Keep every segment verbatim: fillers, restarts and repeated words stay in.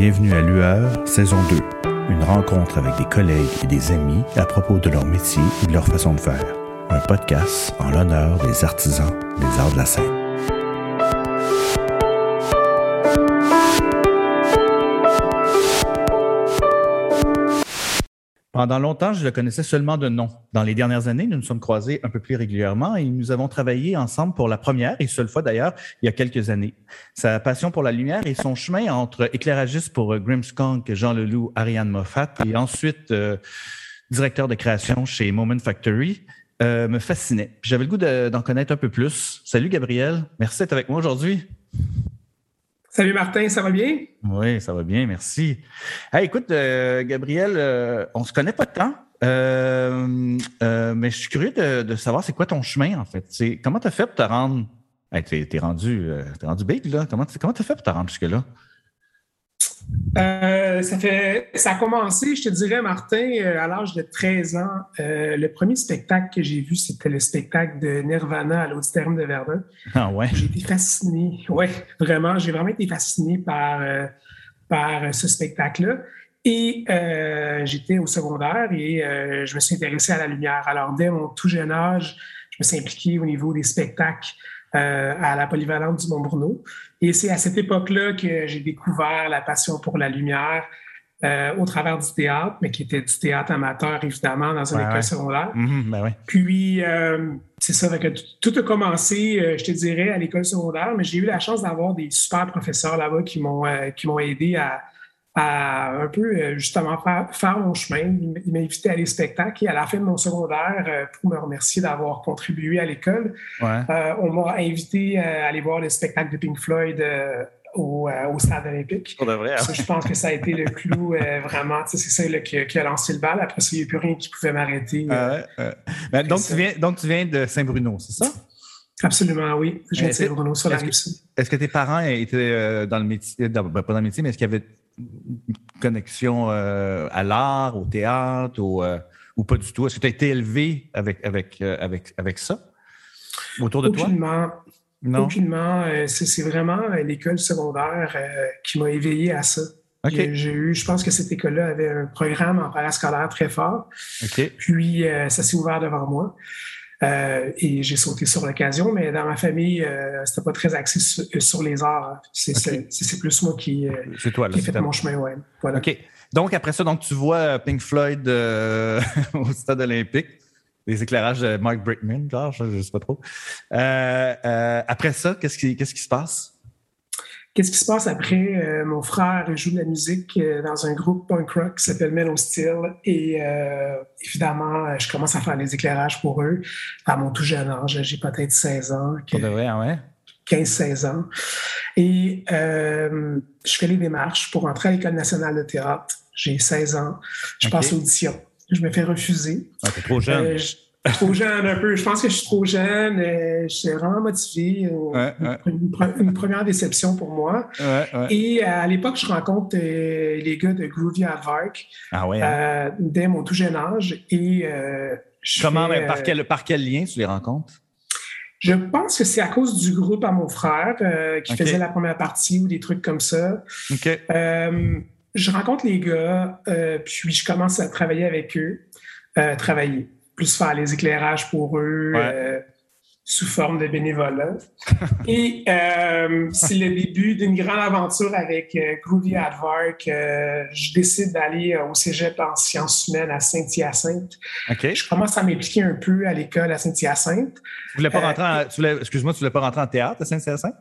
Bienvenue à Lueur, saison deux. Une rencontre avec des collègues et des amis à propos de leur métier et de leur façon de faire. Un podcast en l'honneur des artisans des arts de la scène. Pendant longtemps, je le connaissais seulement de nom. Dans les dernières années, nous nous sommes croisés un peu plus régulièrement et nous avons travaillé ensemble pour la première et seule fois d'ailleurs, il y a quelques années. Sa passion pour la lumière et son chemin entre éclairagiste pour GrimSkunk, Jean Leloup, Ariane Moffat et ensuite euh, directeur de création chez Moment Factory euh, me fascinait. Puis j'avais le goût de, d'en connaître un peu plus. Salut Gabriel, merci d'être avec moi aujourd'hui. Salut Martin, ça va bien? Oui, ça va bien, merci. Hey, écoute, euh, Gabriel, euh, on se connaît pas tant, euh, euh, mais je suis curieux de, de savoir c'est quoi ton chemin, en fait. C'est, comment t'as fait pour te rendre... Hey, t'es, t'es, rendu, euh, t'es rendu big, là. Comment, comment t'as fait pour te rendre jusque-là? Euh, ça, fait, ça a commencé, je te dirais, Martin, à l'âge de treize ans. Euh, le premier spectacle que j'ai vu, c'était le spectacle de Nirvana à l'Auditorium de Verdun. Ah ouais? J'ai été fasciné, oui, vraiment. J'ai vraiment été fasciné par, euh, par ce spectacle-là. Et euh, j'étais au secondaire et euh, je me suis intéressé à la lumière. Alors, dès mon tout jeune âge, je me suis impliqué au niveau des spectacles Euh, à la Polyvalente du Mont-Bourneau. Et c'est à cette époque-là que j'ai découvert la passion pour la lumière euh, au travers du théâtre, mais qui était du théâtre amateur, évidemment, dans une ouais, école ouais. secondaire. Mmh, ben ouais. Puis, euh, c'est ça, que tout a commencé, euh, je te dirais, à l'école secondaire, mais j'ai eu la chance d'avoir des super professeurs là-bas qui m'ont, euh, qui m'ont aidé à, à un peu, euh, justement, faire, faire mon chemin. Ils m'invitaient à des spectacles et à la fin de mon secondaire, euh, pour me remercier d'avoir contribué à l'école, ouais. euh, on m'a invité à aller voir le spectacle de Pink Floyd euh, au, euh, au Stade Olympique. Pour de vrai, hein? Ça, je pense que ça a été le clou, euh, vraiment. C'est ça là, qui, qui a lancé le bal. Après ça, il n'y a plus rien qui pouvait m'arrêter. Euh, euh, ben, donc, tu viens, donc, tu viens de Saint-Bruno, c'est ça? Absolument, oui. Je viens de Saint-Bruno sur la Rive-Sud. Est-ce que tes parents étaient euh, dans le métier, dans, ben, pas dans le métier, mais est-ce qu'il y avait une connexion euh, à l'art, au théâtre au, euh, ou pas du tout? Est-ce que tu as été élevé avec, avec, euh, avec, avec ça autour de aucunement, toi? Non. Aucunement. Euh, c'est, c'est vraiment l'école secondaire euh, qui m'a éveillé à ça. Okay. J'ai eu, je pense que cette école-là avait un programme en parascolaire très fort. Okay. Puis, euh, ça s'est ouvert devant moi. Euh, et j'ai sauté sur l'occasion, mais dans ma famille, euh, c'était pas très axé sur, sur les arts. C'est, okay. c'est, c'est plus moi qui, euh, c'est toi, là, qui ai fait mon chemin. Ouais. Voilà. OK. Donc, après ça, donc, tu vois Pink Floyd euh, au Stade Olympique, les éclairages de Mark Brickman, genre, je ne sais pas trop. Euh, euh, après ça, qu'est-ce qui, qu'est-ce qui se passe? Qu'est-ce qui se passe après? Euh, mon frère joue de la musique euh, dans un groupe punk rock qui s'appelle Metal Steel et euh, évidemment, je commence à faire des éclairages pour eux à mon tout jeune âge. J'ai peut-être seize ans. Que, pour de vrai, ouais. quinze seize ans. Et euh, je fais les démarches pour entrer à l'École nationale de théâtre. J'ai seize ans. Je okay. passe audition. Je me fais refuser. Ah, t'es trop jeune. Euh, je... Trop jeune un peu. Je pense que je suis trop jeune. Je suis vraiment motivé. Ouais, ouais. Une, une première déception pour moi. Ouais, ouais. Et à l'époque, je rencontre les gars de Groovy Aardvark ah ouais, hein. euh, dès mon tout jeune âge. Et, euh, je Comment, fais, par, quel, par quel lien tu les rencontres? Je pense que c'est à cause du groupe à mon frère euh, qui okay. faisait la première partie ou des trucs comme ça. Okay. Euh, je rencontre les gars, euh, puis je commence à travailler avec eux. Euh, travailler. Plus faire les éclairages pour eux ouais. euh, sous forme de bénévolat. Et euh, c'est le début d'une grande aventure avec euh, Groovy Aardvark. Euh, je décide d'aller euh, au cégep en sciences humaines à Saint-Hyacinthe. Okay. Je commence à m'impliquer un peu à l'école à Saint-Hyacinthe. Tu voulais pas rentrer en, euh, tu voulais, excuse-moi, tu voulais pas rentrer en théâtre à Saint-Hyacinthe?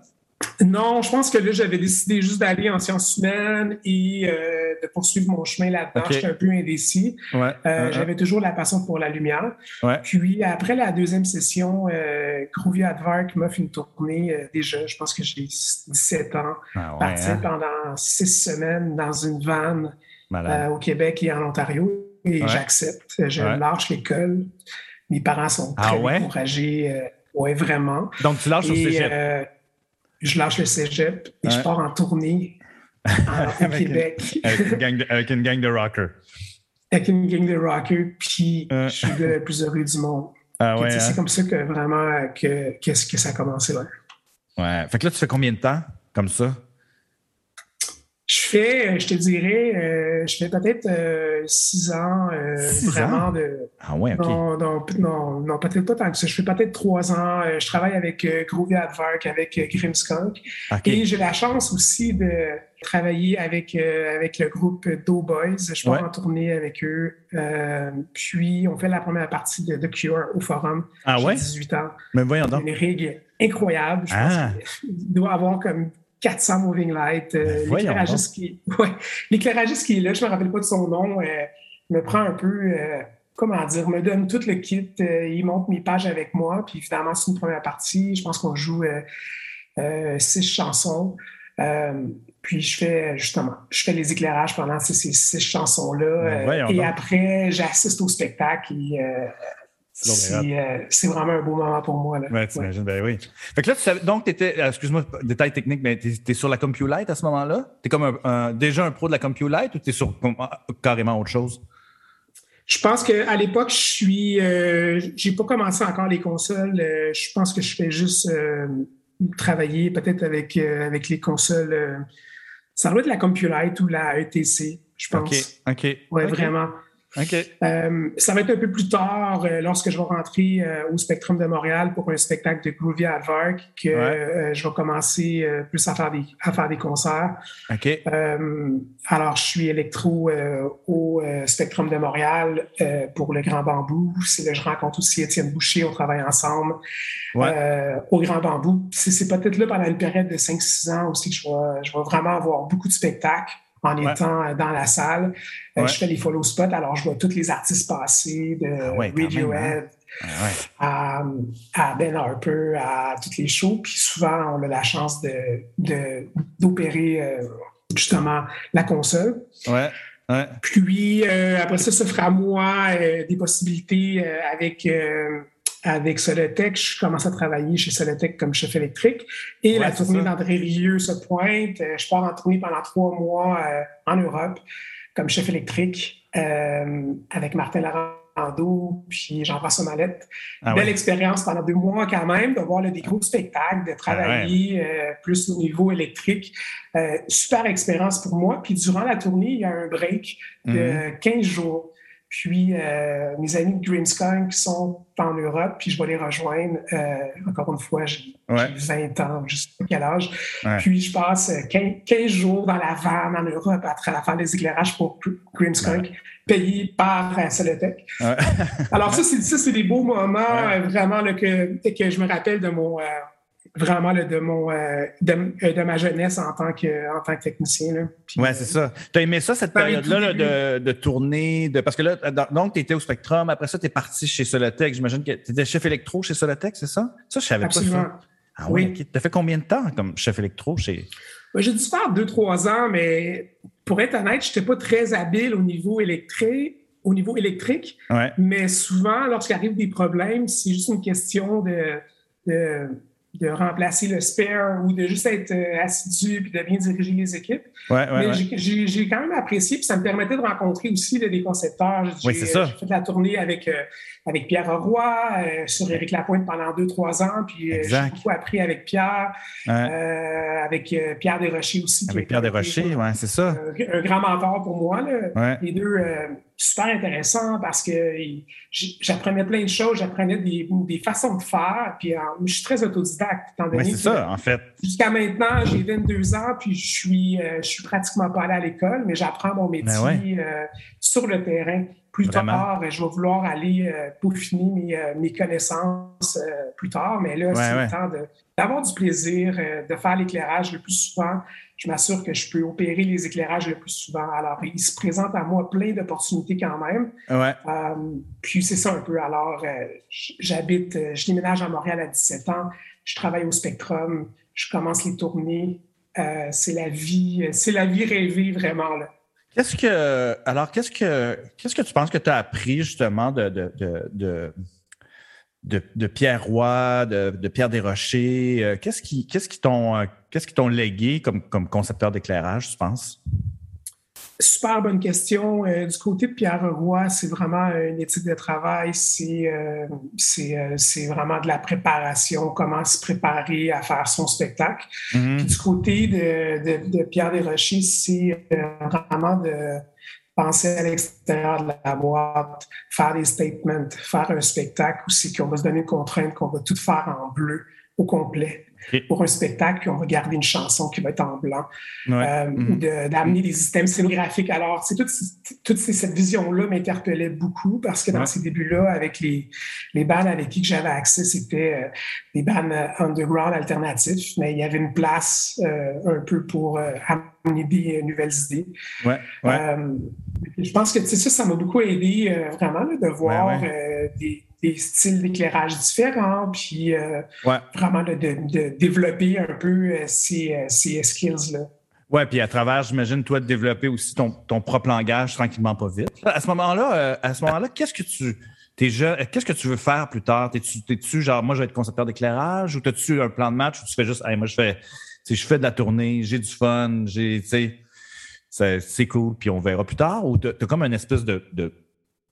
Non, je pense que là, j'avais décidé juste d'aller en sciences humaines et euh, de poursuivre mon chemin là-dedans. Okay. J'étais un peu indécis. Ouais. Euh, uh-huh. J'avais toujours la passion pour la lumière. Ouais. Puis, après la deuxième session, euh, Groovy Aardvark m'a fait une tournée euh, déjà. Je pense que j'ai dix-sept ans. Ah ouais, parti hein? pendant six semaines dans une van euh, au Québec et en Ontario. Et ouais. j'accepte. Je ouais. lâche l'école. Mes parents sont très ah ouais? découragés. Euh, oui, vraiment. Donc, tu lâches et, au cégep. Euh, Je lâche le cégep et ouais. je pars en tournée au Québec. Avec une, gang de, avec une gang de rockers. Avec une gang de rockers, puis euh. je suis le plus heureux du monde. Ah, ouais, hein? C'est comme ça que vraiment que, que, que ça a commencé là. Ouais. Fait que là, tu fais combien de temps comme ça? Je fais, je te dirais, euh, je fais peut-être euh, six ans euh, six vraiment ans? de. Ah ouais, ok. Non, non, non, non peut-être pas tant que ça. Je fais peut-être trois ans. Euh, je travaille avec euh, Groovy Aardvark, avec euh, GrimSkunk. Okay. Et j'ai la chance aussi de travailler avec, euh, avec le groupe Doughboys. Je pars ouais. en tournée avec eux. Euh, puis, on fait la première partie de The Cure au Forum. Ah ouais? J'ai dix-huit ans. Mais voyons donc. Une rigue incroyable. Je ah. pense qu'il doit avoir comme quatre cents moving lights. Euh, l'éclairagiste, qui, ouais, l'éclairagiste qui est là, je ne me rappelle pas de son nom, euh, me prend un peu, euh, comment dire, me donne tout le kit. Euh, il monte mes pages avec moi. Puis, évidemment, c'est une première partie. Je pense qu'on joue euh, euh, six chansons. Euh, puis je fais justement, je fais les éclairages pendant ces, ces six chansons-là. Ben, euh, et donc. Après, j'assiste au spectacle et euh, c'est, euh, c'est vraiment un beau moment pour moi. Là. Ouais, t'imagines, ouais. Ben oui. Fait que là, tu donc t'étais, excuse-moi, détail technique, mais t'es, t'es sur la CompuLite à ce moment-là? T'es comme un, un, déjà un pro de la CompuLite ou t'es sur comme, carrément autre chose? Je pense qu'à l'époque, je suis, euh, j'ai pas commencé encore les consoles. Euh, je pense que je fais juste. Euh, travailler peut-être avec, euh, avec les consoles. Euh, ça doit être la CompuLite ou la E T C, je pense. OK, OK. Oui, okay. Vraiment. OK. Euh, ça va être un peu plus tard, euh, lorsque je vais rentrer euh, au Spectrum de Montréal pour un spectacle de Groovy Aardvark, que ouais. euh, je vais commencer euh, plus à faire, des, à faire des concerts. OK. Euh, alors, je suis électro euh, au euh, Spectrum de Montréal euh, pour Le Grand Bambou. C'est là que je rencontre aussi Étienne Boucher, on travaille ensemble ouais. euh, au Grand Bambou. C'est, c'est peut-être là pendant une période de cinq six ans aussi que je vais, je vais vraiment avoir beaucoup de spectacles. En ouais. étant dans la salle, ouais. je fais les follow spots, alors je vois tous les artistes passer, de ah ouais, Radiohead hein? ah ouais. à, à Ben Harper, à toutes les shows. Puis souvent, on a la chance de, de, d'opérer euh, justement la console. Ouais. Ouais. Puis euh, après ça, s'offre à moi euh, des possibilités euh, avec... Euh, Avec Solotech, je commence à travailler chez Solotech comme chef électrique. Et ouais, la tournée d'André Rieu se pointe. Je pars en tournée pendant trois mois euh, en Europe comme chef électrique euh, avec Martin Larando puis Jean-François Mallette. Ah Belle ouais. expérience pendant deux mois quand même de voir là, des gros spectacles, de travailler ah ouais. euh, plus au niveau électrique. Euh, super expérience pour moi. Puis durant la tournée, il y a un break de mm-hmm. quinze jours. Puis, euh, mes amis de GrimSkunk sont en Europe, puis je vais les rejoindre. Euh, encore une fois, j'ai, ouais. j'ai vingt ans, je ne sais pas quel âge. Ouais. Puis, je passe quinze jours dans la vanne en Europe à faire des éclairages pour GrimSkunk, ouais. payés par euh, Solotech. Ouais. Alors, ça c'est, ça, c'est des beaux moments, ouais. euh, vraiment, là, que, que je me rappelle de mon... Euh, Vraiment là, de, mon, euh, de, euh, de ma jeunesse en tant que, en tant que technicien. Là. Puis, ouais, c'est ça. Tu as aimé ça, cette période-là là, de, de tournée? De, parce que là, donc, tu étais au Spectrum. Après ça, tu es parti chez Solotech. J'imagine que tu étais chef électro chez Solotech, c'est ça? Ça, je savais Absolument. Pas ça. Ah ouais, oui. Okay. Tu as fait combien de temps comme chef électro chez... Ouais, j'ai dû faire deux, trois ans, mais pour être honnête, je n'étais pas très habile au niveau électrique. Au niveau électrique. Ouais. Mais souvent, lorsqu'arrivent des problèmes, c'est juste une question de... de de remplacer le spare ou de juste être euh, assidu puis de bien diriger les équipes. Ouais, ouais, mais ouais. J'ai, j'ai, j'ai quand même apprécié puis ça me permettait de rencontrer aussi là, des concepteurs. J'ai, oui, c'est ça. J'ai fait la tournée avec, euh, avec Pierre Roy, euh, sur Éric Lapointe pendant deux, trois ans. Puis euh, j'ai beaucoup appris avec Pierre, ouais. euh, avec euh, Pierre Desrochers aussi. Avec Pierre Desrochers, oui, c'est ça. Un, un grand mentor pour moi. Là. Ouais. Les deux... Euh, super intéressant parce que j'apprenais plein de choses, j'apprenais des, des façons de faire, puis je suis très autodidacte. Étant donné oui, c'est que, ça, en fait. Jusqu'à maintenant, j'ai vingt-deux ans, puis je suis, je suis pratiquement pas allé à l'école, mais j'apprends mon métier ouais. euh, sur le terrain. Plus Vraiment. Tard, je vais vouloir aller euh, peaufiner mes, euh, mes connaissances euh, plus tard, mais là, ouais, c'est ouais. le temps de, d'avoir du plaisir, euh, de faire l'éclairage le plus souvent. Je m'assure que je peux opérer les éclairages le plus souvent. Alors, il se présente à moi plein d'opportunités quand même. Ouais. Euh, puis, c'est ça un peu. Alors, euh, j'habite, euh, je déménage à Montréal à dix-sept ans. Je travaille au Spectrum. Je commence les tournées. Euh, c'est la vie, c'est la vie rêvée vraiment, là. Qu'est-ce que, alors, qu'est-ce que, qu'est-ce que tu penses que tu as appris justement de, de, de, de, de, de Pierre Roy, de, de Pierre Desrochers? Qu'est-ce qui, qu'est-ce qui t'ont, qu'est-ce qui t'ont légué comme, comme concepteur d'éclairage, tu penses? Super bonne question. Euh, du côté de Pierre Roy, c'est vraiment une éthique de travail. C'est, euh, c'est, euh, c'est vraiment de la préparation, comment se préparer à faire son spectacle. Mm-hmm. Puis du côté de, de, de Pierre Desrochers, c'est euh, vraiment de penser à l'extérieur de la boîte, faire des statements, faire un spectacle aussi, qu'on va se donner une contrainte, qu'on va tout faire en bleu au complet. Okay. Pour un spectacle, puis on va garder une chanson qui va être en blanc, ouais. euh, mmh. de, d'amener des systèmes scénographiques. Alors, c'est toute, toute cette vision-là m'interpellait beaucoup parce que dans ouais. ces débuts-là, avec les, les bands avec qui que j'avais accès, c'était euh, des bands underground alternatifs, mais il y avait une place euh, un peu pour euh, amener des nouvelles idées. Ouais. Ouais. Euh, je pense que ça, ça m'a beaucoup aidé euh, vraiment là, de voir ouais, ouais. Euh, des des styles d'éclairage différents, puis euh, ouais. vraiment de, de, de développer un peu euh, ces, euh, ces skills-là. Oui, puis à travers, j'imagine, toi, de développer aussi ton, ton propre langage tranquillement, pas vite. À ce moment-là, euh, à ce moment-là, qu'est-ce que tu t'es je, qu'est-ce que tu veux faire plus tard? T'es-tu, t'es-tu genre, moi, je vais être concepteur d'éclairage, ou t'as-tu un plan de match où tu fais juste, hey, moi, je fais, je fais de la tournée, j'ai du fun, j'ai, tu sais, c'est, c'est cool, puis on verra plus tard, ou t'as, t'as comme une espèce de... de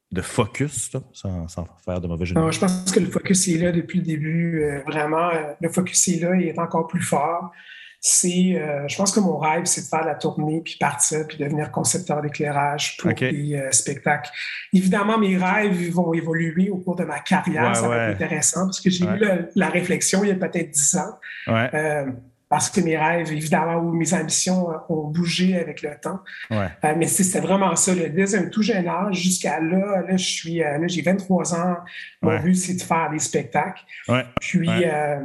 de focus, là, sans, sans faire de mauvais jeu de mots? Je pense que le focus est là depuis le début. Euh, vraiment, euh, le focus est là, il est encore plus fort. C'est, euh, je pense que mon rêve, c'est de faire de la tournée, puis partir, puis devenir concepteur d'éclairage pour okay. des euh, spectacles. Évidemment, mes rêves vont évoluer au cours de ma carrière. Ouais, ça ouais. va être intéressant, parce que j'ai ouais. eu la, la réflexion il y a peut-être dix ans. Ouais. Euh, parce que mes rêves, évidemment, ou mes ambitions ont bougé avec le temps. Ouais. Euh, mais c'était vraiment ça, là. Dès un tout jeune âge jusqu'à là, là, je suis, là j'ai vingt-trois ans. Mon ouais. but, c'est de faire des spectacles. Ouais. Puis, ouais. Euh,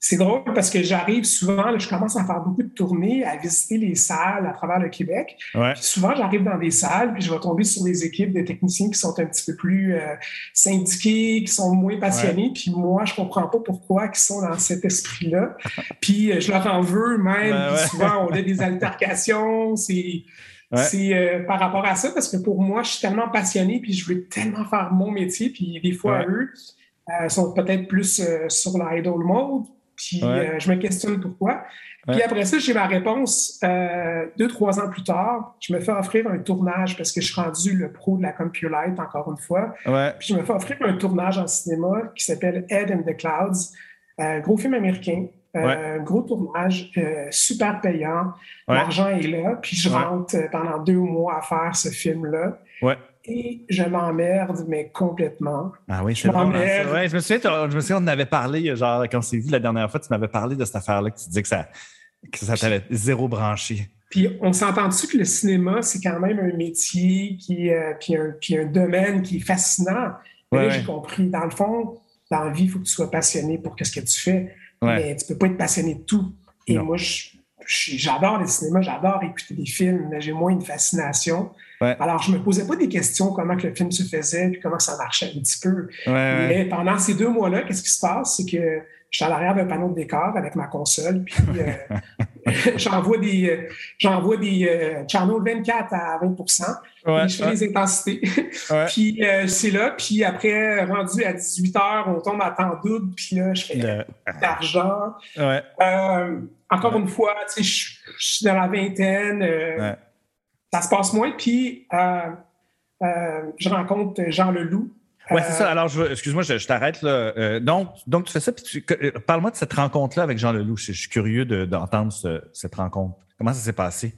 c'est drôle parce que j'arrive souvent, là, je commence à faire beaucoup de tournées, à visiter les salles à travers le Québec. Ouais. Puis souvent, j'arrive dans des salles, puis je vais tomber sur des équipes de techniciens qui sont un petit peu plus euh, syndiqués, qui sont moins passionnés. Ouais. Puis moi, je comprends pas pourquoi ils sont dans cet esprit-là. Puis euh, je leur en veux même. Ben ouais. Souvent, on a des altercations. C'est... Ouais. C'est euh, par rapport à ça, parce que pour moi, je suis tellement passionné, puis je veux tellement faire mon métier. Puis des fois, ouais. eux euh, sont peut-être plus euh, sur l'idol mode. Puis ouais. euh, je me questionne pourquoi. Puis ouais. après ça, j'ai ma réponse. Euh, deux, trois ans plus tard, je me fais offrir un tournage parce que je suis rendu le pro de la CompuLite, encore une fois. Ouais. Puis je me fais offrir un tournage en cinéma qui s'appelle Head in the Clouds. Euh, gros film américain. Euh, ouais. Gros tournage. Euh, super payant. Ouais. L'argent est là. Puis je ouais. rentre pendant deux mois à faire ce film-là. Ouais. Et je m'emmerde, mais complètement. Ah oui, c'est bon. Ouais, je me souviens, je me souviens, on en avait parlé, genre, quand on s'est vu la dernière fois, tu m'avais parlé de cette affaire-là, que tu disais que ça, que ça t'avait zéro branché. Puis on s'entend-tu que le cinéma, c'est quand même un métier, qui, euh, puis, un, puis un domaine qui est fascinant. Ouais, là, ouais. j'ai compris. Dans le fond, dans la vie, il faut que tu sois passionné pour ce que tu fais, ouais. mais tu ne peux pas être passionné de tout. Et non. moi, je... J'adore le cinéma, j'adore écouter des films, mais j'ai moins une fascination. Ouais. Alors, je me posais pas des questions comment que le film se faisait puis comment ça marchait un petit peu. Ouais, mais ouais. pendant ces deux mois-là, qu'est-ce qui se passe? C'est que je suis à l'arrière d'un panneau de décor avec ma console, puis euh, j'envoie des, euh, j'envoie des euh, channel vingt-quatre à vingt pour cent, ouais, et je fais ouais. des intensités. ouais. Puis euh, c'est là, puis après, rendu à dix-huit heures, on tombe à temps double, puis là, je fais de l'argent. Ouais. Euh, Encore ouais. une fois, tu sais, je, je suis dans la vingtaine, euh, ouais. ça se passe moins, puis euh, euh, je rencontre Jean Leloup. Oui, euh, c'est ça. Alors, je veux, excuse-moi, je, je t'arrête là. Euh, donc, donc, tu fais ça, puis tu, que, parle-moi de cette rencontre-là avec Jean Leloup. Je, je suis curieux de, d'entendre ce, cette rencontre. Comment ça s'est passé?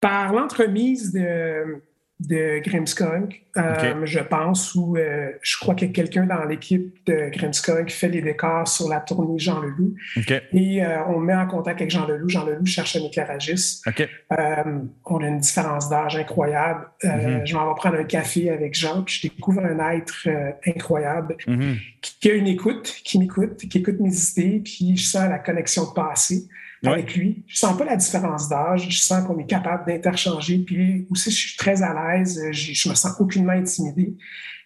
Par l'entremise de, de GrimSkunk, euh, okay. je pense, ou euh, je crois qu'il y a quelqu'un dans l'équipe de GrimSkunk qui fait les décors sur la tournée Jean Leloup. Okay. Et euh, on me met en contact avec Jean Leloup. Jean Leloup cherche un éclairagiste. Okay. Euh, on a une différence d'âge incroyable. Euh, mm-hmm. Je m'en vais prendre un café avec Jean, puis je découvre un être euh, incroyable mm-hmm. qui a une écoute, qui m'écoute, qui écoute mes idées, puis je sens la connexion de passé. Ouais. Avec lui, je sens pas la différence d'âge, je sens qu'on est capable d'interchanger, puis aussi je suis très à l'aise, je, je me sens aucunement intimidé.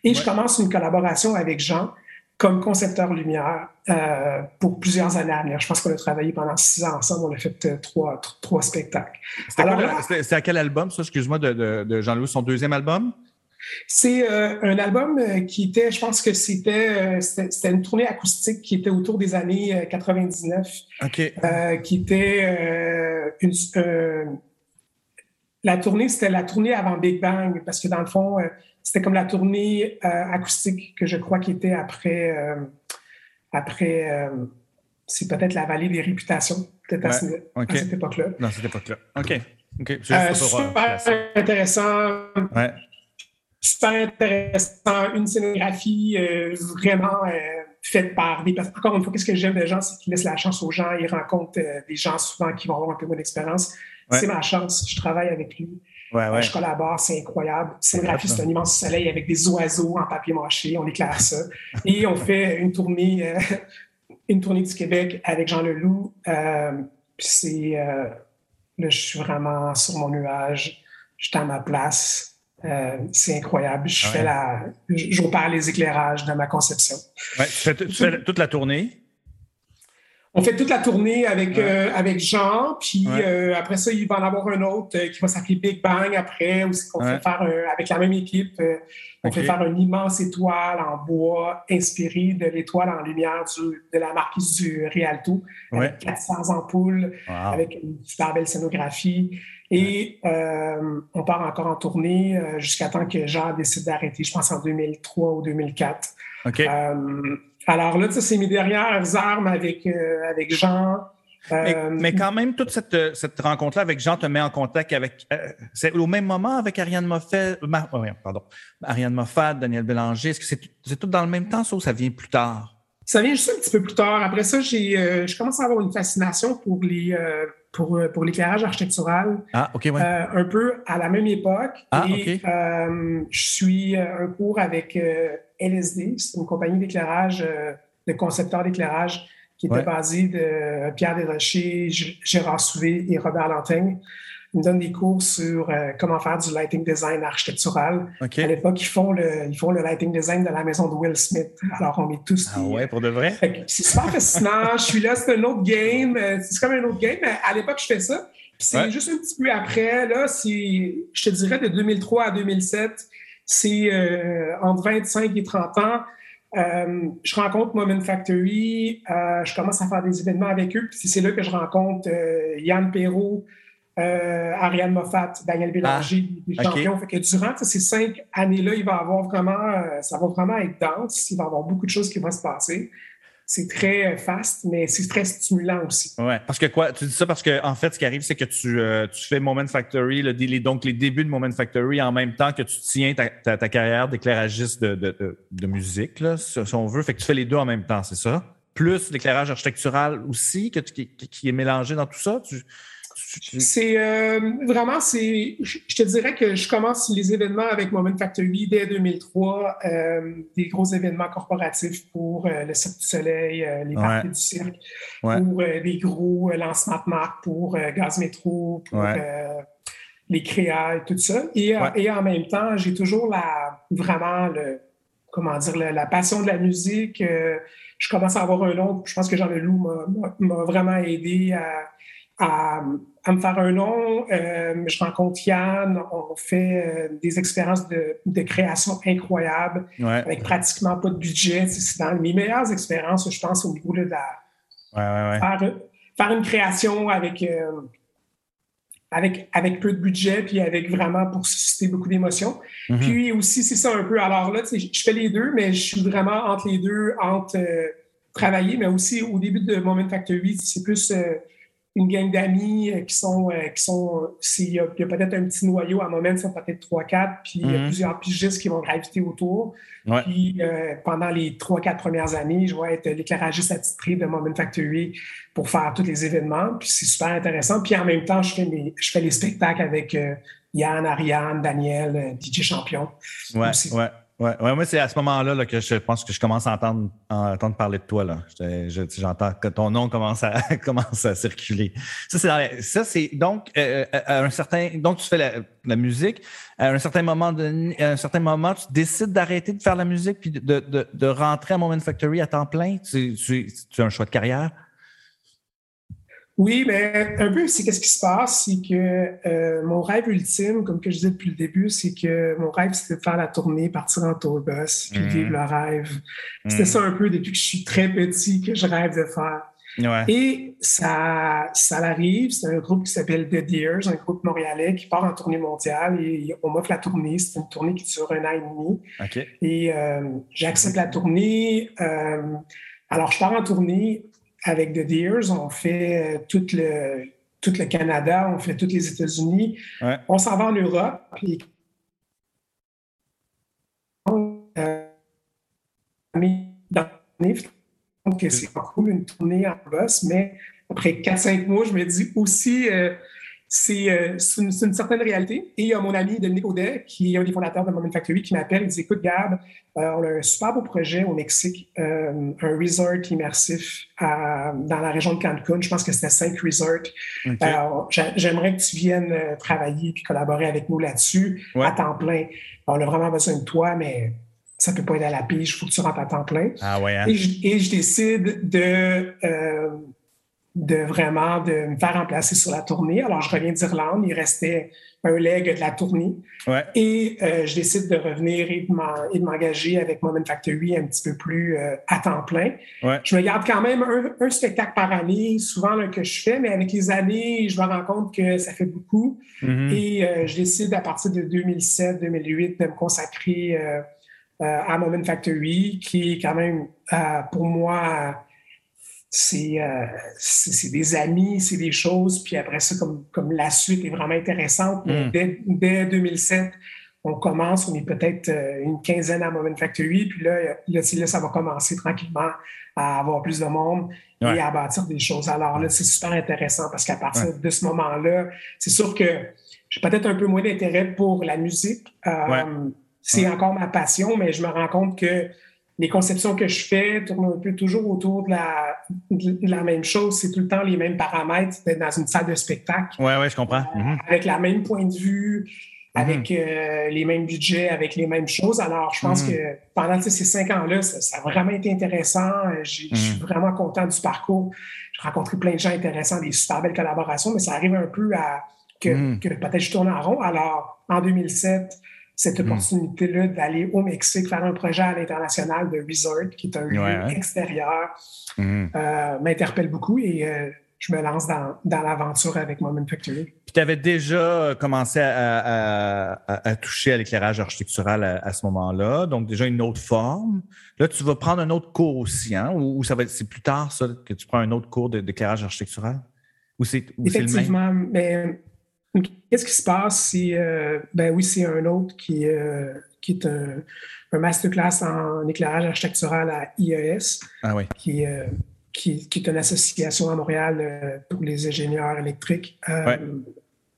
Et ouais. je commence une collaboration avec Jean comme concepteur lumière euh, pour plusieurs années à venir. Je pense qu'on a travaillé pendant six ans ensemble, on a fait euh, trois, trois spectacles. C'était Alors, quoi, là, c'était, c'était à quel album, ça, excuse-moi, de, de, de Jean-Louis, son deuxième album? C'est euh, un album euh, qui était, je pense que c'était, euh, c'était, c'était une tournée acoustique qui était autour des années euh, quatre-vingt-dix-neuf, okay. euh, qui était euh, une, euh, la tournée, c'était la tournée avant Big Bang, parce que dans le fond, euh, c'était comme la tournée euh, acoustique que je crois qui était après, euh, après euh, c'est peut-être la vallée des réputations, peut-être ouais, à, ce, okay. à cette époque-là. Dans cette époque-là. OK. okay. C'est euh, super euh, intéressant. Ouais. Super intéressant. Une scénographie euh, vraiment... Euh, faite par des personnes. Encore une fois, qu'est-ce que j'aime des gens, c'est qu'ils laissent la chance aux gens. Ils rencontrent euh, des gens souvent qui vont avoir un peu moins d'expérience. Ouais. C'est ma chance. Je travaille avec lui. Ouais, ouais. Je collabore. C'est incroyable. Scénographie, c'est un immense soleil avec des oiseaux en papier mâché. On éclaire ça. Et on fait une tournée, euh, une tournée du Québec avec Jean Leloup. Euh, c'est, euh, là, je suis vraiment sur mon nuage. Je suis à ma place. Euh, c'est incroyable. Je ouais. fais la, je repars les éclairages de ma conception. Ouais. Tu fais, tu fais toute la tournée? On fait toute la tournée avec, ouais. euh, avec Jean, puis ouais. euh, après ça, il va en avoir un autre euh, qui va s'appeler Big Bang après, où on ouais. fait faire, euh, avec la même équipe, euh, on okay. fait faire une immense étoile en bois inspirée de l'étoile en lumière du, de la marquise du Rialto, ouais. avec quatre cents ampoules, wow. avec une super belle scénographie. Et euh, on part encore en tournée euh, jusqu'à temps que Jean décide d'arrêter, je pense en deux mille trois ou deux mille quatre. Okay. Euh, alors là, c'est mes dernières armes avec, euh, avec Jean. Euh, mais, mais quand même, toute cette, cette rencontre-là avec Jean te met en contact avec... Euh, c'est au même moment avec Ariane Moffat, Mar, pardon, Ariane Moffat, Daniel Bélanger. Est-ce que c'est, c'est tout dans le même temps, ça, ou ça vient plus tard? Ça vient juste un petit peu plus tard. Après ça, j'ai, euh, je commence à avoir une fascination pour les... Euh, pour, pour l'éclairage architectural, ah, okay, ouais. euh, un peu à la même époque. Ah, et okay. euh, je suis un cours avec euh, L S D, c'est une compagnie d'éclairage, euh, de concepteurs d'éclairage qui ouais. était basée de Pierre Desrochers, Gérard Souvé et Robert Lantaigne. Ils me donnent des cours sur euh, comment faire du lighting design architectural. Okay. À l'époque, ils font, le, ils font le lighting design de la maison de Will Smith. Alors, on est tous... Ah des... ouais, pour de vrai? C'est super fascinant. Je suis là, c'est un autre game. C'est comme un autre game. À l'époque, je fais ça. Puis c'est ouais. juste un petit peu après. Là, c'est, je te dirais, de deux mille trois à deux mille sept, c'est euh, entre vingt-cinq et trente ans. Euh, je rencontre Moment Factory. Euh, je commence à faire des événements avec eux. Puis c'est là que je rencontre euh, Yann Perrault, Euh, Ariane Moffat, Daniel Bélanger, ah, des champions. Okay. Fait que durant ces cinq années-là, il va avoir vraiment, euh, ça va vraiment être dense. Il va y avoir beaucoup de choses qui vont se passer. C'est très fast, mais c'est très stimulant aussi. Ouais, parce que quoi, tu dis ça parce que en fait, ce qui arrive, c'est que tu, euh, tu fais Moment Factory, le, les, donc les débuts de Moment Factory, en même temps que tu tiens ta, ta, ta carrière d'éclairagiste de, de, de, de musique, là, si on veut. Fait que tu fais les deux en même temps, c'est ça? Plus l'éclairage architectural aussi, que tu, qui, qui est mélangé dans tout ça? Tu, C'est euh, vraiment, c'est, je te dirais que je commence les événements avec Moment Factory dès deux mille trois, euh, des gros événements corporatifs pour euh, le Cirque du Soleil, euh, les parties ouais. du cirque, ouais. pour euh, des gros lancements de marques pour euh, Gaz Métro, pour ouais. euh, les créas et tout ça. Et, ouais. et en même temps, j'ai toujours la, vraiment le, comment dire, la, la passion de la musique. Euh, je commence à avoir un nom. Je pense que Jean Leloup m'a, m'a vraiment aidé à... À, à me faire un nom. Euh, je rencontre Yann, on fait euh, des expériences de, de création incroyables, ouais. avec pratiquement pas de budget. C'est dans mes meilleures expériences, je pense, au niveau là, de la... Ouais, ouais, ouais. Faire, faire une création avec, euh, avec, avec peu de budget, puis avec vraiment pour susciter beaucoup d'émotions. Mm-hmm. Puis aussi, c'est ça un peu. Alors là, je fais les deux, mais je suis vraiment entre les deux, entre euh, travailler, mais aussi au début de Moment Factory, c'est plus... Euh, une gang d'amis qui sont... qui sont il y, y a peut-être un petit noyau à un moment, c'est peut-être trois quatre, puis il mm-hmm. y a plusieurs pigistes qui vont graviter autour. Ouais. Puis euh, pendant les trois quatre premières années, je vais être l'éclairagiste attitré de Moment Factory pour faire tous les événements, puis c'est super intéressant. Puis en même temps, je fais, mes, je fais les spectacles avec euh, Yann, Ariane, Daniel, D J Champion. Ouais, aussi. ouais. Ouais, ouais, moi, c'est à ce moment-là là, que je pense que je commence à entendre, à entendre parler de toi. Là. Je, je, j'entends que ton nom commence à, commence à circuler. Ça, c'est, dans la, ça, c'est donc euh, à un certain. Donc, tu fais la, la musique. À un certain moment, de, à un certain moment, tu décides d'arrêter de faire la musique puis de, de, de, de rentrer à Moment Factory à temps plein. Tu, tu, tu as un choix de carrière? Oui, mais un peu, c'est qu'est-ce qui se passe, c'est que euh, mon rêve ultime, comme que je disais depuis le début, c'est que mon rêve, c'était de faire la tournée, partir en tour bus, puis mmh. vivre le rêve. Mmh. C'était ça un peu depuis que je suis très petit que je rêve de faire. Ouais. Et ça, ça arrive, c'est un groupe qui s'appelle The Dears, un groupe montréalais qui part en tournée mondiale et on m'offre la tournée. C'est une tournée qui dure un an et demi. Okay. Et euh, j'accepte la tournée. Euh, alors, je pars en tournée avec The Dears. On fait euh, tout, le, tout le Canada, on fait tous les États-Unis. Ouais. On s'en va en Europe. Puis, euh, dans les... Donc, c'est cool, une tournée en bosse, mais après quatre à cinq mois, je me dis aussi, euh, c'est, euh, c'est, une, c'est une certaine réalité. Et il y a mon ami Dominique Audet, qui est un des fondateurs de Moment Factory, qui m'appelle, il dit « Écoute, Gab, euh, on a un super beau projet au Mexique, euh, un resort immersif à, dans la région de Cancun. Je pense que c'était cinq resorts. Okay. Alors, j'a- j'aimerais que tu viennes travailler puis collaborer avec nous là-dessus ouais. à temps plein. On a vraiment besoin de toi, mais... ça ne peut pas être à la pige, il faut que tu rentres à temps plein. Ah ouais, hein? et, je, et je décide de, euh, de vraiment de me faire remplacer sur la tournée. Alors, je reviens d'Irlande, il restait un leg de la tournée. Ouais. Et euh, je décide de revenir et de, m'en, et de m'engager avec Moment Factory un petit peu plus euh, à temps plein. Ouais. Je me garde quand même un, un spectacle par année, souvent là, que je fais, mais avec les années, je me rends compte que ça fait beaucoup. Mm-hmm. Et euh, je décide à partir de deux mille sept, deux mille huit de me consacrer... Euh, Euh, à Moment Factory, qui est quand même, euh, pour moi, c'est, euh, c'est, c'est des amis, c'est des choses. Puis après ça, comme, comme la suite est vraiment intéressante, mm. dès, dès deux mille sept, on commence, on est peut-être euh, une quinzaine à Moment Factory. Puis là, là, là, ça va commencer tranquillement à avoir plus de monde ouais. et à bâtir des choses. Alors là, c'est super intéressant parce qu'à partir ouais. de ce moment-là, c'est sûr que j'ai peut-être un peu moins d'intérêt pour la musique. Euh, ouais. C'est encore ma passion, mais je me rends compte que les conceptions que je fais tournent un peu toujours autour de la, de la même chose. C'est tout le temps les mêmes paramètres d'être dans une salle de spectacle. Oui, oui, je comprends. Euh, mm-hmm. Avec la même point de vue, mm-hmm. avec euh, les mêmes budgets, avec les mêmes choses. Alors, je pense mm-hmm. que pendant ces cinq ans-là, ça, ça a vraiment été intéressant. J'ai, mm-hmm. Je suis vraiment content du parcours. J'ai rencontré plein de gens intéressants, des super belles collaborations, mais ça arrive un peu à que, mm-hmm. que peut-être je tourne en rond. Alors, en deux mille sept... cette opportunité-là d'aller au Mexique faire un projet à l'international de Resort, qui est un lieu ouais, ouais. extérieur, mm. euh, m'interpelle beaucoup et euh, je me lance dans, dans l'aventure avec Moment Factory. Puis tu avais déjà commencé à, à, à, à toucher à l'éclairage architectural à, à ce moment-là, donc déjà une autre forme. Là, tu vas prendre un autre cours aussi, hein, ou, ou ça va être, c'est plus tard ça que tu prends un autre cours de, d'éclairage architectural? Ou c'est, ou effectivement, c'est le même? mais... Qu'est-ce qui se passe si, euh, ben oui, c'est un autre qui, euh, qui est un, un masterclass en éclairage architectural à I E S, ah oui. qui, euh, qui, qui est une association à Montréal euh, pour les ingénieurs électriques, euh, ouais.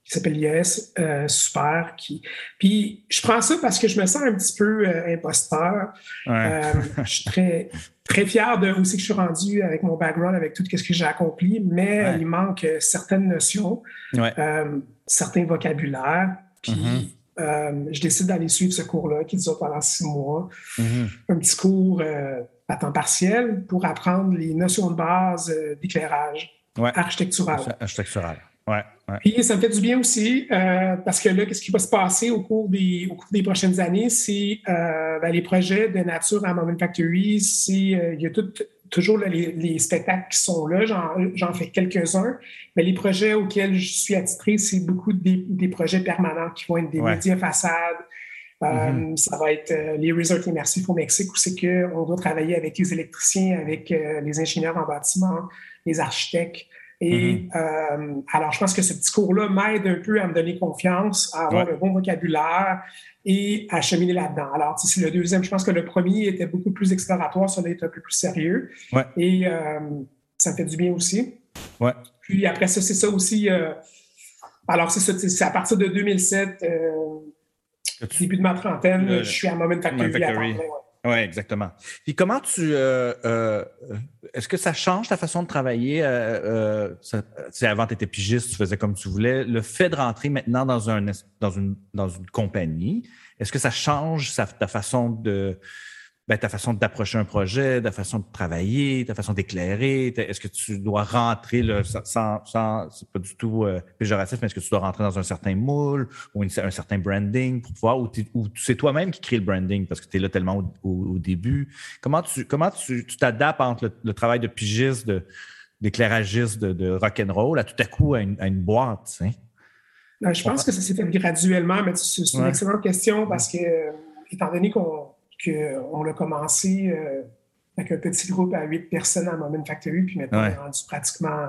qui s'appelle I E S, euh, super. Qui... Puis je prends ça parce que je me sens un petit peu euh, imposteur. Ouais. Euh, je suis très, très fier de où c'est que je suis rendu avec mon background, avec tout ce que j'ai accompli, mais ouais. il manque certaines notions. Ouais. Euh, certains vocabulaires, puis mm-hmm. euh, je décide d'aller suivre ce cours-là qui dure pendant six mois. Mm-hmm. Un petit cours euh, à temps partiel pour apprendre les notions de base euh, d'éclairage ouais. architectural. Architectural, oui. Ouais. Et ça me fait du bien aussi, euh, parce que là, qu'est-ce qui va se passer au cours des, au cours des prochaines années, c'est euh, ben, les projets de nature à Moment Factory, c'est, euh, il y a tout... Toujours là, les, les spectacles qui sont là, j'en, j'en fais quelques-uns, mais les projets auxquels je suis attitré, c'est beaucoup des, des projets permanents qui vont être des ouais. médias façades. Mm-hmm. Euh, ça va être euh, les resorts immersifs au Mexique où c'est qu'on doit travailler avec les électriciens, avec euh, les ingénieurs en bâtiment, les architectes. Et mm-hmm. euh, alors, je pense que ce petit cours-là m'aide un peu à me donner confiance, à avoir ouais. un bon vocabulaire et à cheminer là-dedans. Alors, c'est le deuxième. Je pense que le premier était beaucoup plus exploratoire, ça allait être un peu plus sérieux. Ouais. Et euh, ça me fait du bien aussi. Ouais. Puis après ça, c'est ça aussi. Euh, alors, c'est ça, c'est à partir de deux mille sept, euh, début de ma trentaine, le, je suis à Moment Factory. Factory. Oui, exactement. Puis comment tu... Euh, euh, est-ce que ça change ta façon de travailler? Euh, euh, ça, c'est avant, tu étais pigiste, tu faisais comme tu voulais. Le fait de rentrer maintenant dans, un, dans, une, dans une compagnie, est-ce que ça change sa, ta, façon de, ben, ta façon d'approcher un projet, ta façon de travailler, ta façon d'éclairer? Est-ce que tu dois rentrer, là, sans, sans, c'est pas du tout euh, péjoratif, mais est-ce que tu dois rentrer dans un certain moule ou une, un certain branding pour pouvoir, ou, ou c'est toi-même qui crée le branding parce que tu es là tellement au, au, au début? Comment tu, comment tu, tu t'adaptes entre le, le travail de pigiste, de, d'éclairagiste de, de rock'n'roll à tout à coup à une, à une boîte, tu sais? Non, je pense que ça s'est fait graduellement, mais c'est, c'est une ouais. excellente question parce que, euh, étant donné qu'on, qu'on l'a commencé euh, avec un petit groupe à huit personnes à Moment Factory, puis maintenant ouais. on est rendu pratiquement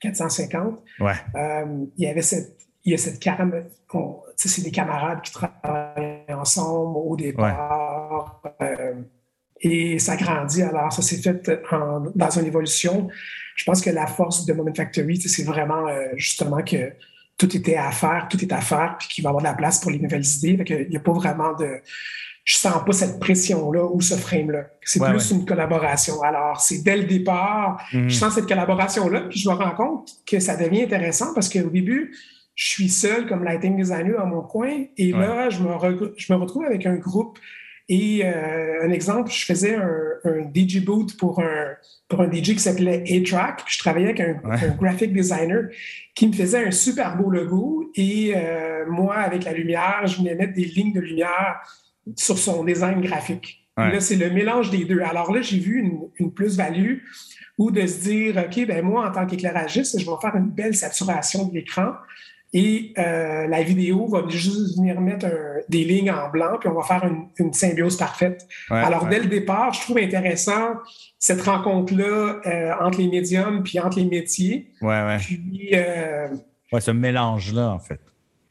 quatre cent cinquante, ouais. euh, il y avait cette, il y a cette camarade, c'est des camarades qui travaillent ensemble au départ, ouais. euh, et ça grandit. Alors, ça s'est fait en, dans une évolution. Je pense que la force de Moment Factory, c'est vraiment euh, justement que tout était à faire, tout est à faire, puis qu'il va y avoir de la place pour les nouvelles idées. Fait que, il n'y a pas vraiment de... Je sens pas cette pression-là ou ce frame-là. C'est ouais, plus ouais. une collaboration. Alors, c'est dès le départ, mm-hmm. je sens cette collaboration-là, puis je me rends compte que ça devient intéressant parce qu'au début, je suis seul comme lighting designer dans mon coin, et ouais. là, je me, re- je me retrouve avec un groupe. Et euh, un exemple, je faisais un, un D J boot pour un, pour un D J qui s'appelait A-Track. Je travaillais avec un, ouais. un graphic designer qui me faisait un super beau logo. Et euh, moi, avec la lumière, je venais mettre des lignes de lumière sur son design graphique. Ouais. Là, c'est le mélange des deux. Alors là, j'ai vu une, une plus-value où de se dire, OK, ben moi, en tant qu'éclairagiste, je vais faire une belle saturation de l'écran. Et euh, la vidéo va juste venir mettre un, des lignes en blanc, puis on va faire une, une symbiose parfaite. Ouais, Alors, ouais. dès le départ, je trouve intéressant cette rencontre-là euh, entre les médiums puis entre les métiers. Ouais, ouais. Puis, euh, ouais, ce mélange-là, en fait.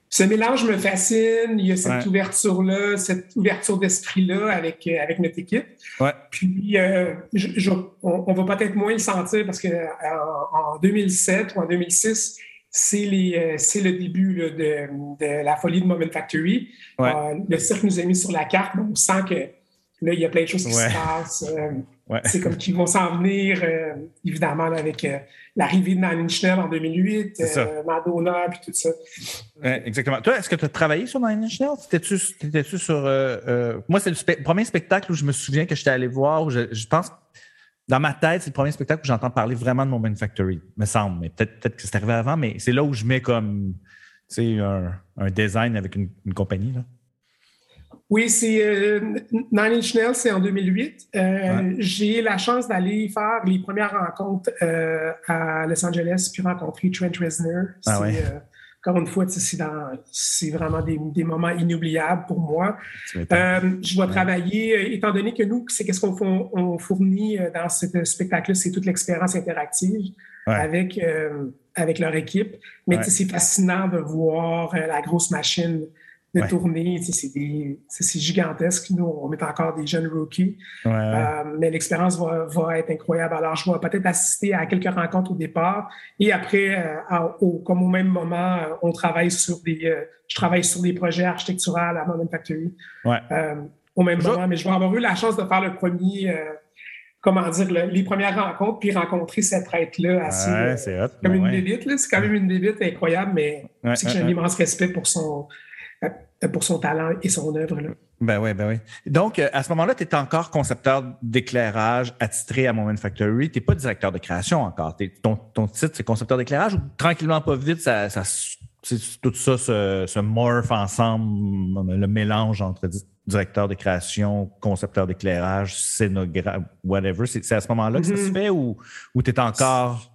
Ce mélange me fascine. Il y a cette ouais. ouverture-là, cette ouverture d'esprit-là avec, euh, avec notre équipe. Ouais. Puis, euh, je, je, on, on va peut-être moins le sentir parce qu'en euh, en deux mille sept ou en deux mille six, C'est, les, c'est le début là, de, de la folie de Moment Factory. Ouais. Euh, le cirque nous a mis sur la carte, donc on sent que là, il y a plein de choses qui ouais. se passent. Euh, ouais. C'est comme qu'ils vont s'en venir, euh, évidemment, là, avec euh, l'arrivée de Nine Inch Nails en deux mille huit, euh, Madonna, puis tout ça. Ouais, exactement. Toi, est-ce que tu as travaillé sur Nine Inch Nails? T'étais-tu, t'étais-tu sur... Euh, euh, moi, c'est le spe- premier spectacle où je me souviens que j'étais allé voir, où je, je pense... Dans ma tête, c'est le premier spectacle où j'entends parler vraiment de Moment Factory, me semble. Mais peut-être, peut-être que c'est arrivé avant, mais c'est là où je mets comme, tu sais, un, un design avec une, une compagnie, là. Oui, c'est euh, Nine Inch Nails, c'est en deux mille huit. Euh, ouais. J'ai la chance d'aller faire les premières rencontres euh, à Los Angeles, puis rencontrer Trent Reznor. Ah, c'est, ouais. euh, Encore une fois, c'est, dans, c'est vraiment des, des moments inoubliables pour moi. Euh, je vais travailler, étant donné que nous, c'est qu'est-ce qu'on on fournit dans ce spectacle-là, c'est toute l'expérience interactive ouais. avec, euh, avec leur équipe. Mais ouais. c'est fascinant de voir la grosse machine de ouais. tourner. C'est, des, c'est, c'est gigantesque. Nous, on est encore des jeunes rookies. Ouais, ouais. Euh, mais l'expérience va, va être incroyable. Alors, je vais peut-être assister à quelques rencontres au départ. Et après, euh, à, au, comme au même moment, on travaille sur des, euh, je travaille sur des projets architecturaux à la Moment Factory. Ouais. Euh, au même je... moment. Mais je vais avoir eu la chance de faire le premier... Euh, comment dire, le, les premières rencontres, puis rencontrer cette traite-là assez... Ouais, c'est hot, comme une ouais. débite, là. C'est quand même une débite incroyable, mais ouais, c'est que j'ai ouais, un ouais. immense respect pour son... pour son talent et son œuvre. Là. Ben oui, ben oui. Donc, euh, à ce moment-là, tu es encore concepteur d'éclairage attitré à Moment Factory. Tu n'es pas directeur de création encore. T'es, ton, ton titre, c'est concepteur d'éclairage ou tranquillement, pas vite, ça, ça, tout ça se, se morphe ensemble, le mélange entre directeur de création, concepteur d'éclairage, scénographe, whatever. C'est, c'est à ce moment-là que mm-hmm. ça se fait ou, ou tu es encore...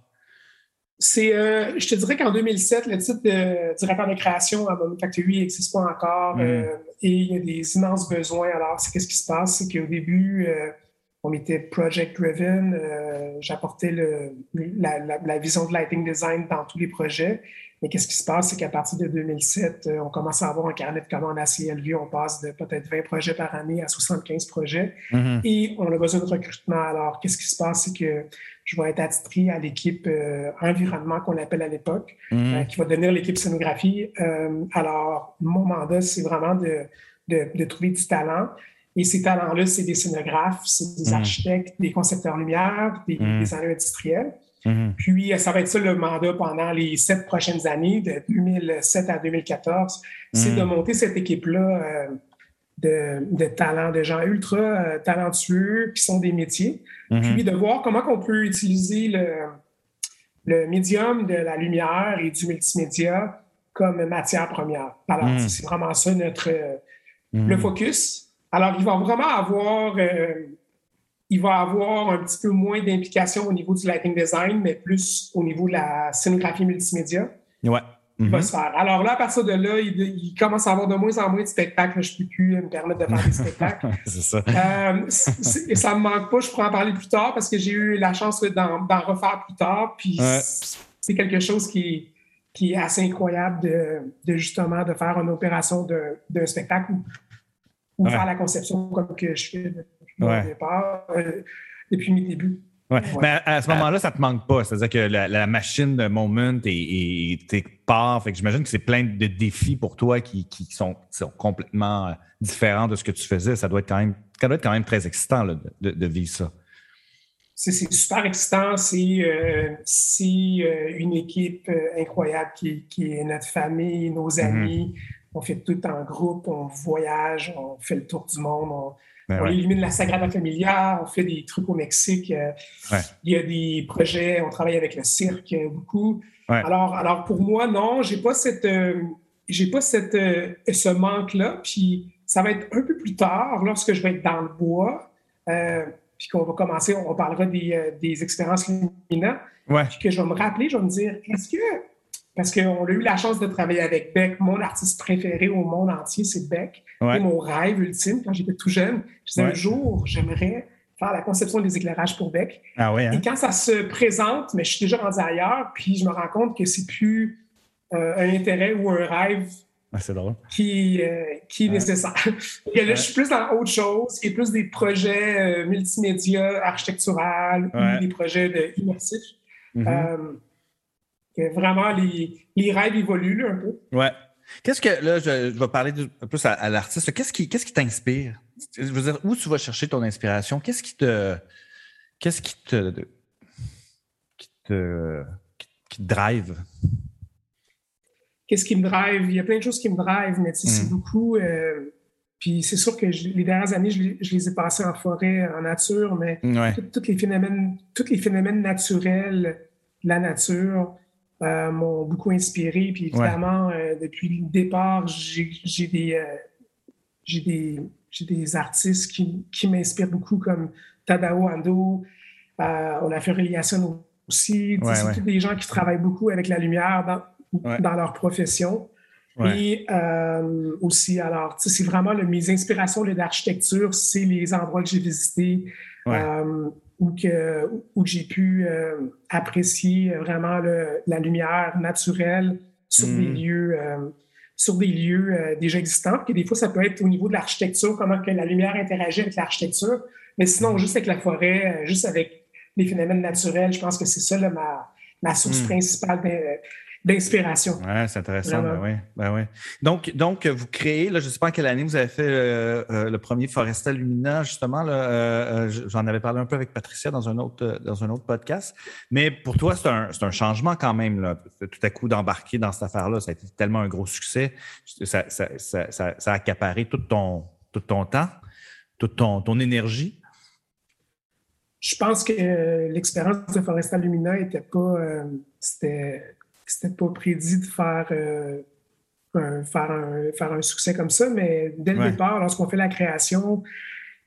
C'est, euh, je te dirais qu'en deux mille sept, le titre de directeur de création à Moment Factory n'existe pas encore mm. euh, et il y a des immenses besoins. Alors, c'est qu'est-ce qui se passe? C'est qu'au début, euh, on était project-driven. Euh, j'apportais le, la, la, la vision de lighting design dans tous les projets. Mais qu'est-ce qui se passe? C'est qu'à partir de deux mille sept, euh, on commence à avoir un carnet de commandes assez élevé. On passe de peut-être vingt projets par année à soixante-quinze projets. Mm-hmm. Et on a besoin de recrutement. Alors, qu'est-ce qui se passe? C'est que je vais être attitré à l'équipe euh, environnement qu'on appelle à l'époque, mmh. euh, qui va devenir l'équipe scénographie. Euh, alors, mon mandat, c'est vraiment de, de, de trouver du talent. Et ces talents-là, c'est des scénographes, c'est des mmh. architectes, des concepteurs lumière, des mmh. designers industriels. Mmh. Puis, ça va être ça le mandat pendant les sept prochaines années, de deux mille sept à deux mille quatorze. Mmh. C'est de monter cette équipe-là euh, de, de talents, de gens ultra euh, talentueux qui sont des métiers. Mm-hmm. Puis de voir comment on peut utiliser le, le médium de la lumière et du multimédia comme matière première. Alors, mm. c'est vraiment ça notre, mm. le focus. Alors, ils vont vraiment avoir euh, il va avoir un petit peu moins d'implication au niveau du lighting design, mais plus au niveau de la scénographie multimédia. Ouais. Mm-hmm. Il va se faire. Alors là, à partir de là, il, il commence à avoir de moins en moins de spectacles. Je ne peux plus me permettre de faire des spectacles. C'est ça. Euh, c'est, ça me manque pas. Je pourrais en parler plus tard parce que j'ai eu la chance d'en, d'en refaire plus tard. Puis ouais. c'est quelque chose qui, qui est assez incroyable de, de justement de faire une opération de, d'un spectacle ou, ou ouais. faire la conception comme que je fais depuis ouais. mon départ, euh, depuis mes débuts. Ouais. Ouais. Mais à, à ce moment-là, ça te manque pas. C'est-à-dire que la, la machine de Moment est part. Fait que j'imagine que c'est plein de défis pour toi qui, qui sont, sont complètement différents de ce que tu faisais. Ça doit être quand même, ça doit être quand même très excitant là, de, de vivre ça. C'est, c'est super excitant. C'est, euh, c'est euh, une équipe incroyable qui, qui est notre famille, nos amis. Mm-hmm. On fait tout en groupe, on voyage, on fait le tour du monde, on, ben on ouais. élimine la Sagrada Familia, on fait des trucs au Mexique. Euh, ouais. Il y a des projets, on travaille avec le cirque beaucoup. Ouais. Alors, alors pour moi, non, j'ai pas cette, euh, j'ai pas cette, euh, ce manque-là. Puis ça va être un peu plus tard, lorsque je vais être dans le bois, euh, puis qu'on va commencer, on parlera des, euh, des expériences luminantes. Ouais. Puis que je vais me rappeler, je vais me dire, est-ce que... Parce qu'on a eu la chance de travailler avec Beck. Mon artiste préféré au monde entier, c'est Beck. Ouais. Et mon rêve ultime, quand j'étais tout jeune, je disais ouais. un jour, j'aimerais faire la conception des éclairages pour Beck. Ah ouais, hein? Et quand ça se présente, mais je suis déjà rendu ailleurs, puis je me rends compte que c'est plus euh, un intérêt ou un rêve ah, c'est drôle. qui, euh, qui est ouais. nécessaire. Et là, ouais. je suis plus dans autre chose et plus des projets euh, multimédia, architecturales ouais. ou des projets de, immersifs. Mm-hmm. Euh, Vraiment, les, les rêves évoluent là, un peu. Ouais. Qu'est-ce que, là, je, je vais parler de, plus à, à l'artiste. Qu'est-ce qui, qu'est-ce qui t'inspire? Je veux dire, où tu vas chercher ton inspiration? Qu'est-ce qui te. Qu'est-ce qui te. Qui te. Qui te drive? Qu'est-ce qui me drive? Il y a plein de choses qui me drive, mais tu sais, mmh. c'est beaucoup. Euh, puis c'est sûr que je, les dernières années, je, je les ai passées en forêt, en nature, mais ouais. tous les phénomènes, tous les phénomènes naturels, la nature. Euh, m'ont beaucoup inspiré. Puis évidemment, ouais. euh, depuis le départ, j'ai, j'ai, des, euh, j'ai, des, j'ai des artistes qui, qui m'inspirent beaucoup, comme Tadao Ando. Euh, on a fait Reliation aussi. Ouais, c'est ouais. tous des gens qui travaillent beaucoup avec la lumière dans, ouais. dans leur profession. Ouais. Et euh, aussi, alors, c'est vraiment le, mes inspirations là, d'architecture, c'est les endroits que j'ai visités. Ouais. Euh, Ou que, ou que j'ai pu euh, apprécier vraiment le, la lumière naturelle sur mmh. des lieux, euh, sur des lieux euh, déjà existants. Puis des fois, ça peut être au niveau de l'architecture, comment que la lumière interagit avec l'architecture. Mais sinon, juste avec la forêt, juste avec les phénomènes naturels, je pense que c'est ça là, ma, ma source mmh. principale d'inspiration. Oui, c'est intéressant. Ben oui, ben oui. Donc, donc, vous créez, là, je ne sais pas en quelle année vous avez fait euh, euh, le premier Foresta Lumina, justement. Là, euh, euh, j'en avais parlé un peu avec Patricia dans un autre, euh, dans un autre podcast. Mais pour toi, c'est un, c'est un changement quand même, là, tout à coup d'embarquer dans cette affaire-là. Ça a été tellement un gros succès. Ça, ça, ça, ça, ça a accaparé tout ton, tout ton temps, toute ton, ton énergie. Je pense que euh, l'expérience de Foresta Lumina n'était pas... Euh, c'était... C'était pas prédit de faire, euh, un, faire, un, faire un succès comme ça, mais dès le ouais. départ, lorsqu'on fait la création,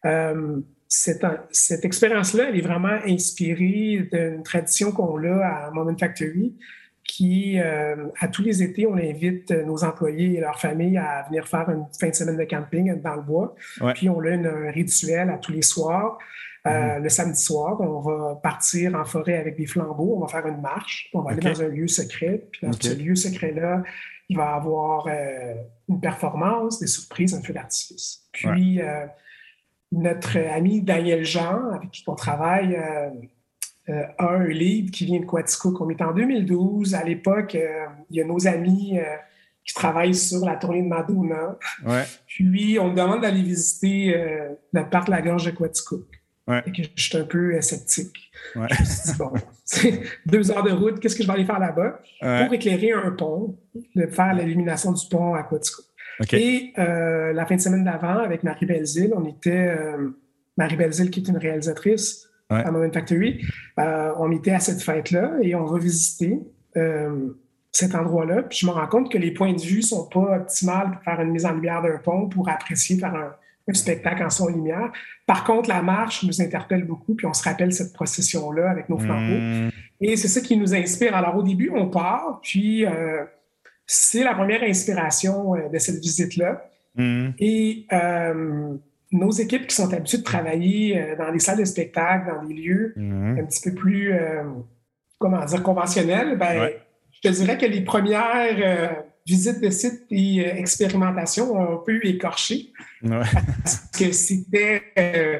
euh, cette, cette expérience-là, elle est vraiment inspirée d'une tradition qu'on a à Moment Factory, qui, euh, à tous les étés, on invite nos employés et leurs familles à venir faire une fin de semaine de camping dans le bois. Ouais. Puis on a une, un rituel à tous les soirs. Euh, mmh. Le samedi soir, on va partir en forêt avec des flambeaux, on va faire une marche, on va okay. aller dans un lieu secret, puis dans okay. ce lieu secret-là, il va y avoir euh, une performance, des surprises, un feu d'artifice. Puis, ouais. euh, notre ami Daniel Jean, avec qui on travaille, euh, euh, a un livre qui vient de Coaticook, qu'on met en deux mille douze. À l'époque, euh, il y a nos amis... Euh, qui travaille sur la tournée de Madonna. Ouais. Puis, on me demande d'aller visiter euh, le parc de la gorge de Coaticook. Ouais. Et que je suis un peu euh, sceptique. Ouais. Je me suis dit, bon, c'est deux heures de route, qu'est-ce que je vais aller faire là-bas? Ouais. Pour éclairer un pont, de faire l'illumination du pont à Coaticook. Okay. Et euh, la fin de semaine d'avant, avec Marie Belzile, on était... Euh, Marie Belzile, qui est une réalisatrice ouais. à Moment Factory, euh, on était à cette fête-là et on va visiter... Euh, cet endroit-là, puis je me rends compte que les points de vue ne sont pas optimales pour faire une mise en lumière d'un pont, pour apprécier par un, un spectacle en son et lumière. Par contre, la marche nous interpelle beaucoup, puis on se rappelle cette procession-là avec nos flambeaux. Mmh. Et c'est ça qui nous inspire. Alors, au début, on part, puis euh, c'est la première inspiration euh, de cette visite-là. Mmh. Et euh, nos équipes qui sont habituées de travailler euh, dans des salles de spectacle, dans des lieux mmh. un petit peu plus, euh, comment dire, conventionnels, ben, ouais. je te dirais que les premières... Euh, visites de sites et euh, expérimentations ont un peu écorché. Ouais. Parce que c'était... Euh,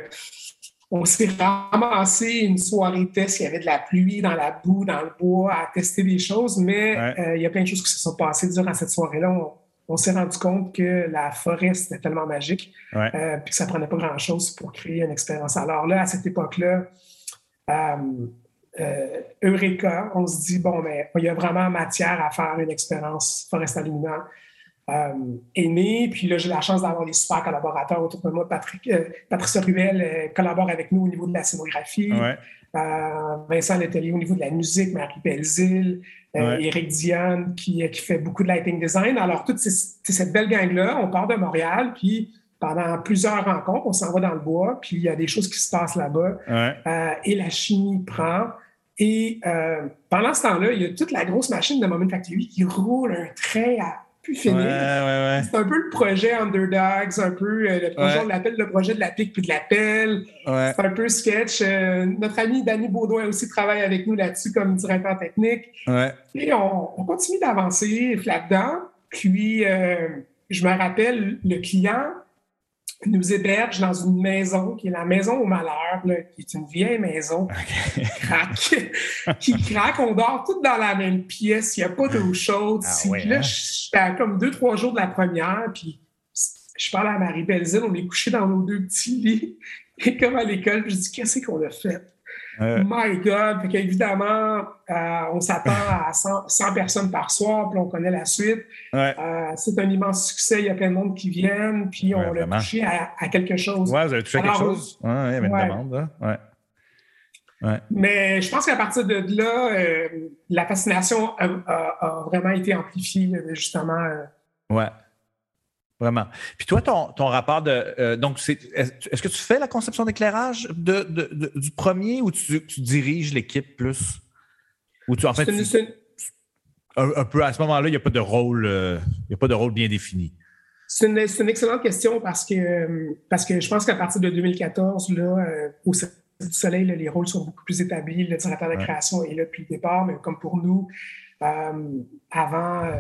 on s'est ramassé une soirée test, il y avait de la pluie dans la boue, dans le bois, à tester des choses, mais ouais. euh, il y a plein de choses qui se sont passées durant cette soirée-là. On, on s'est rendu compte que la forêt, c'était tellement magique, ouais. euh, puis que ça ne prenait pas grand-chose pour créer une expérience. Alors là, à cette époque-là... Euh, Euh, Eureka, on se dit, bon, mais il y a vraiment matière à faire une expérience Foresta Lumina euh, est née. Puis là, j'ai la chance d'avoir des super collaborateurs autour de moi. Patrick, euh, Patricia Ruel euh, collabore avec nous au niveau de la scénographie. Ouais. Euh, Vincent Letellier au niveau de la musique, Marie Belzile, euh, ouais. Éric Dionne qui, qui fait beaucoup de lighting design. Alors, toute ces, cette belle gang-là, on part de Montréal, puis... pendant plusieurs rencontres, on s'en va dans le bois, puis il y a des choses qui se passent là-bas. Ouais. Euh, et la chimie prend. Et euh, pendant ce temps-là, il y a toute la grosse machine de Moment Factory qui roule un trait à plus finir. Ouais, ouais, ouais. C'est un peu le projet Underdogs, un peu euh, le projet ouais. de l'appel, le projet de la pique puis de la pelle. Ouais. C'est un peu sketch. Euh, notre ami Danny Baudouin aussi travaille avec nous là-dessus comme directeur technique. Ouais. Et on, on continue d'avancer là-dedans. Puis, euh, je me rappelle, le client... nous héberge dans une maison qui est la maison au malheur, là, qui est une vieille maison okay. qui craque. qui craque. On dort toutes dans la même pièce. Il n'y a pas d'eau chaude. Ah, ouais, là, hein? J'étais à comme deux, trois jours de la première. Puis je parle à Marie Belzile. On est couchés dans nos deux petits lits. Et comme à l'école, je dis, qu'est-ce qu'on a fait? Euh... My God! Fait qu'évidemment, euh, on s'attend à cent, cent personnes par soir, puis on connaît la suite. Ouais. Euh, c'est un immense succès, il y a plein de monde qui viennent, puis on ouais, l'a touché à, à quelque chose. Oui, vous avez touché à quelque chose. Oui, il y avait une ouais. demande. Là. Ouais. Ouais. Mais je pense qu'à partir de là, euh, la fascination a, a, a vraiment été amplifiée, justement. Euh... Oui, vraiment. Puis toi, ton, ton rapport de... Euh, donc, c'est, est-ce que tu fais la conception d'éclairage de, de, de, du premier ou tu, tu diriges l'équipe plus? Ou tu en fait... Une, tu, une... Un, un peu, à ce moment-là, il n'y a pas de rôle euh, il y a pas de rôle bien défini. C'est une, c'est une excellente question parce que, euh, parce que je pense qu'à partir de deux mille quatorze, là, euh, au Cirque du Soleil, là, les rôles sont beaucoup plus établis. Le directeur de création est là depuis le départ, mais comme pour nous, euh, avant... Euh,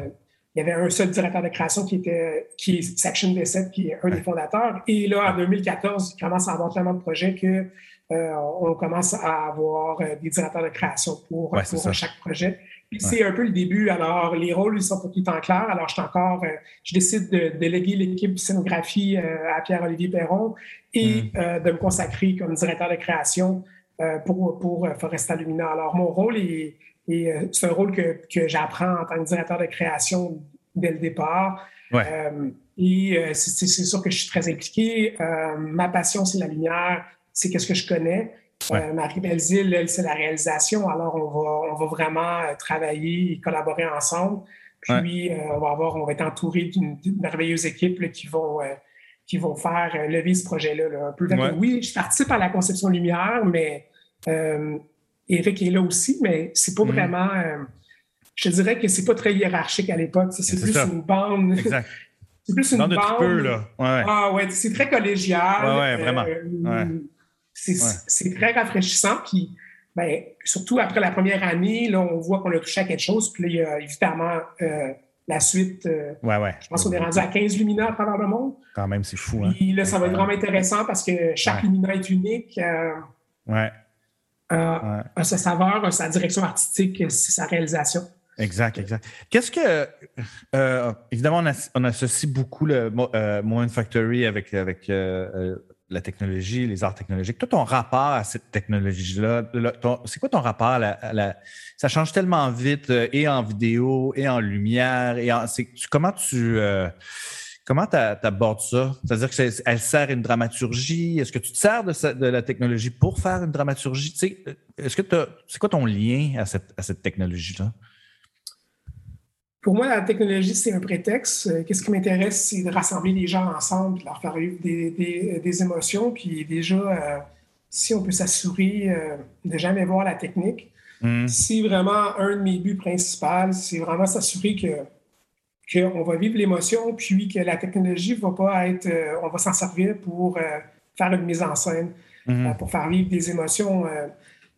il y avait un seul directeur de création qui était qui est Section D sept, qui est un des fondateurs. Et là, en deux mille quatorze, il commence à avoir tellement de projets que euh, on commence à avoir des directeurs de création pour, ouais, pour chaque projet. Puis ouais. c'est un peu le début. Alors, les rôles, ils sont pas tout en clair. Alors, je suis encore, euh, je décide de déléguer l'équipe de scénographie euh, à Pierre-Olivier Perron et mm. euh, de me consacrer comme directeur de création euh, pour, pour Foresta Lumina. Alors, mon rôle est... Et c'est un rôle que, que j'apprends en tant que directeur de création dès le départ. Ouais. Euh, et c'est, c'est sûr que je suis très impliqué. Euh, ma passion, c'est la lumière. C'est qu'est-ce que je connais. Ouais. Euh, Marie Belzile, elle, c'est la réalisation. Alors, on va, on va vraiment travailler et collaborer ensemble. Puis, ouais. euh, on va avoir, on va être entouré d'une, d'une merveilleuse équipe là, qui vont... Euh, qui vont faire lever ce projet-là. Là, un peu. Ouais. Oui, je participe à la conception lumière, mais... Euh, Éric est là aussi, mais c'est pas mmh. vraiment... Euh, je te dirais que c'est pas très hiérarchique à l'époque. Ça, c'est, c'est plus ça. Une bande... Exact. C'est plus une bande... Peu, là. Ouais. Ah ouais, c'est très collégial. Ouais, ouais, vraiment. Euh, ouais. C'est, ouais. c'est très rafraîchissant. Puis, ben, surtout après la première année, là, on voit qu'on a touché à quelque chose. Puis là, il y a évidemment euh, la suite. Euh, ouais, ouais. Je pense qu'on est rendu à quinze lumina à travers le monde. Quand même, c'est fou. Hein? Puis là, ça va être vraiment intéressant parce que chaque ouais. lumina est unique. Euh, ouais. Euh, ouais. à sa saveur, à sa direction artistique, c'est sa réalisation. Exact, exact. Qu'est-ce que... Euh, évidemment, on, as, on associe beaucoup le euh, Moment Factory avec, avec euh, la technologie, les arts technologiques. Toi, ton rapport à cette technologie-là, le, ton, c'est quoi ton rapport à la, à la... Ça change tellement vite, et en vidéo, et en lumière, et en... C'est, tu, comment tu... Euh, Comment tu abordes ça? C'est-à-dire qu'elle sert une dramaturgie? Est-ce que tu te sers de, sa, de la technologie pour faire une dramaturgie? Tu sais, est-ce que c'est quoi ton lien à cette, à cette technologie-là? Pour moi, la technologie, c'est un prétexte. Qu'est-ce qui m'intéresse, c'est de rassembler les gens ensemble, de leur faire vivre des, des, des émotions. Puis déjà, euh, si on peut s'assurer euh, de jamais voir la technique, mmh. c'est vraiment un de mes buts principaux, c'est vraiment s'assurer que qu'on va vivre l'émotion, puis que la technologie va pas être... Euh, on va s'en servir pour euh, faire une mise en scène, mmh. euh, pour faire vivre des émotions. Euh,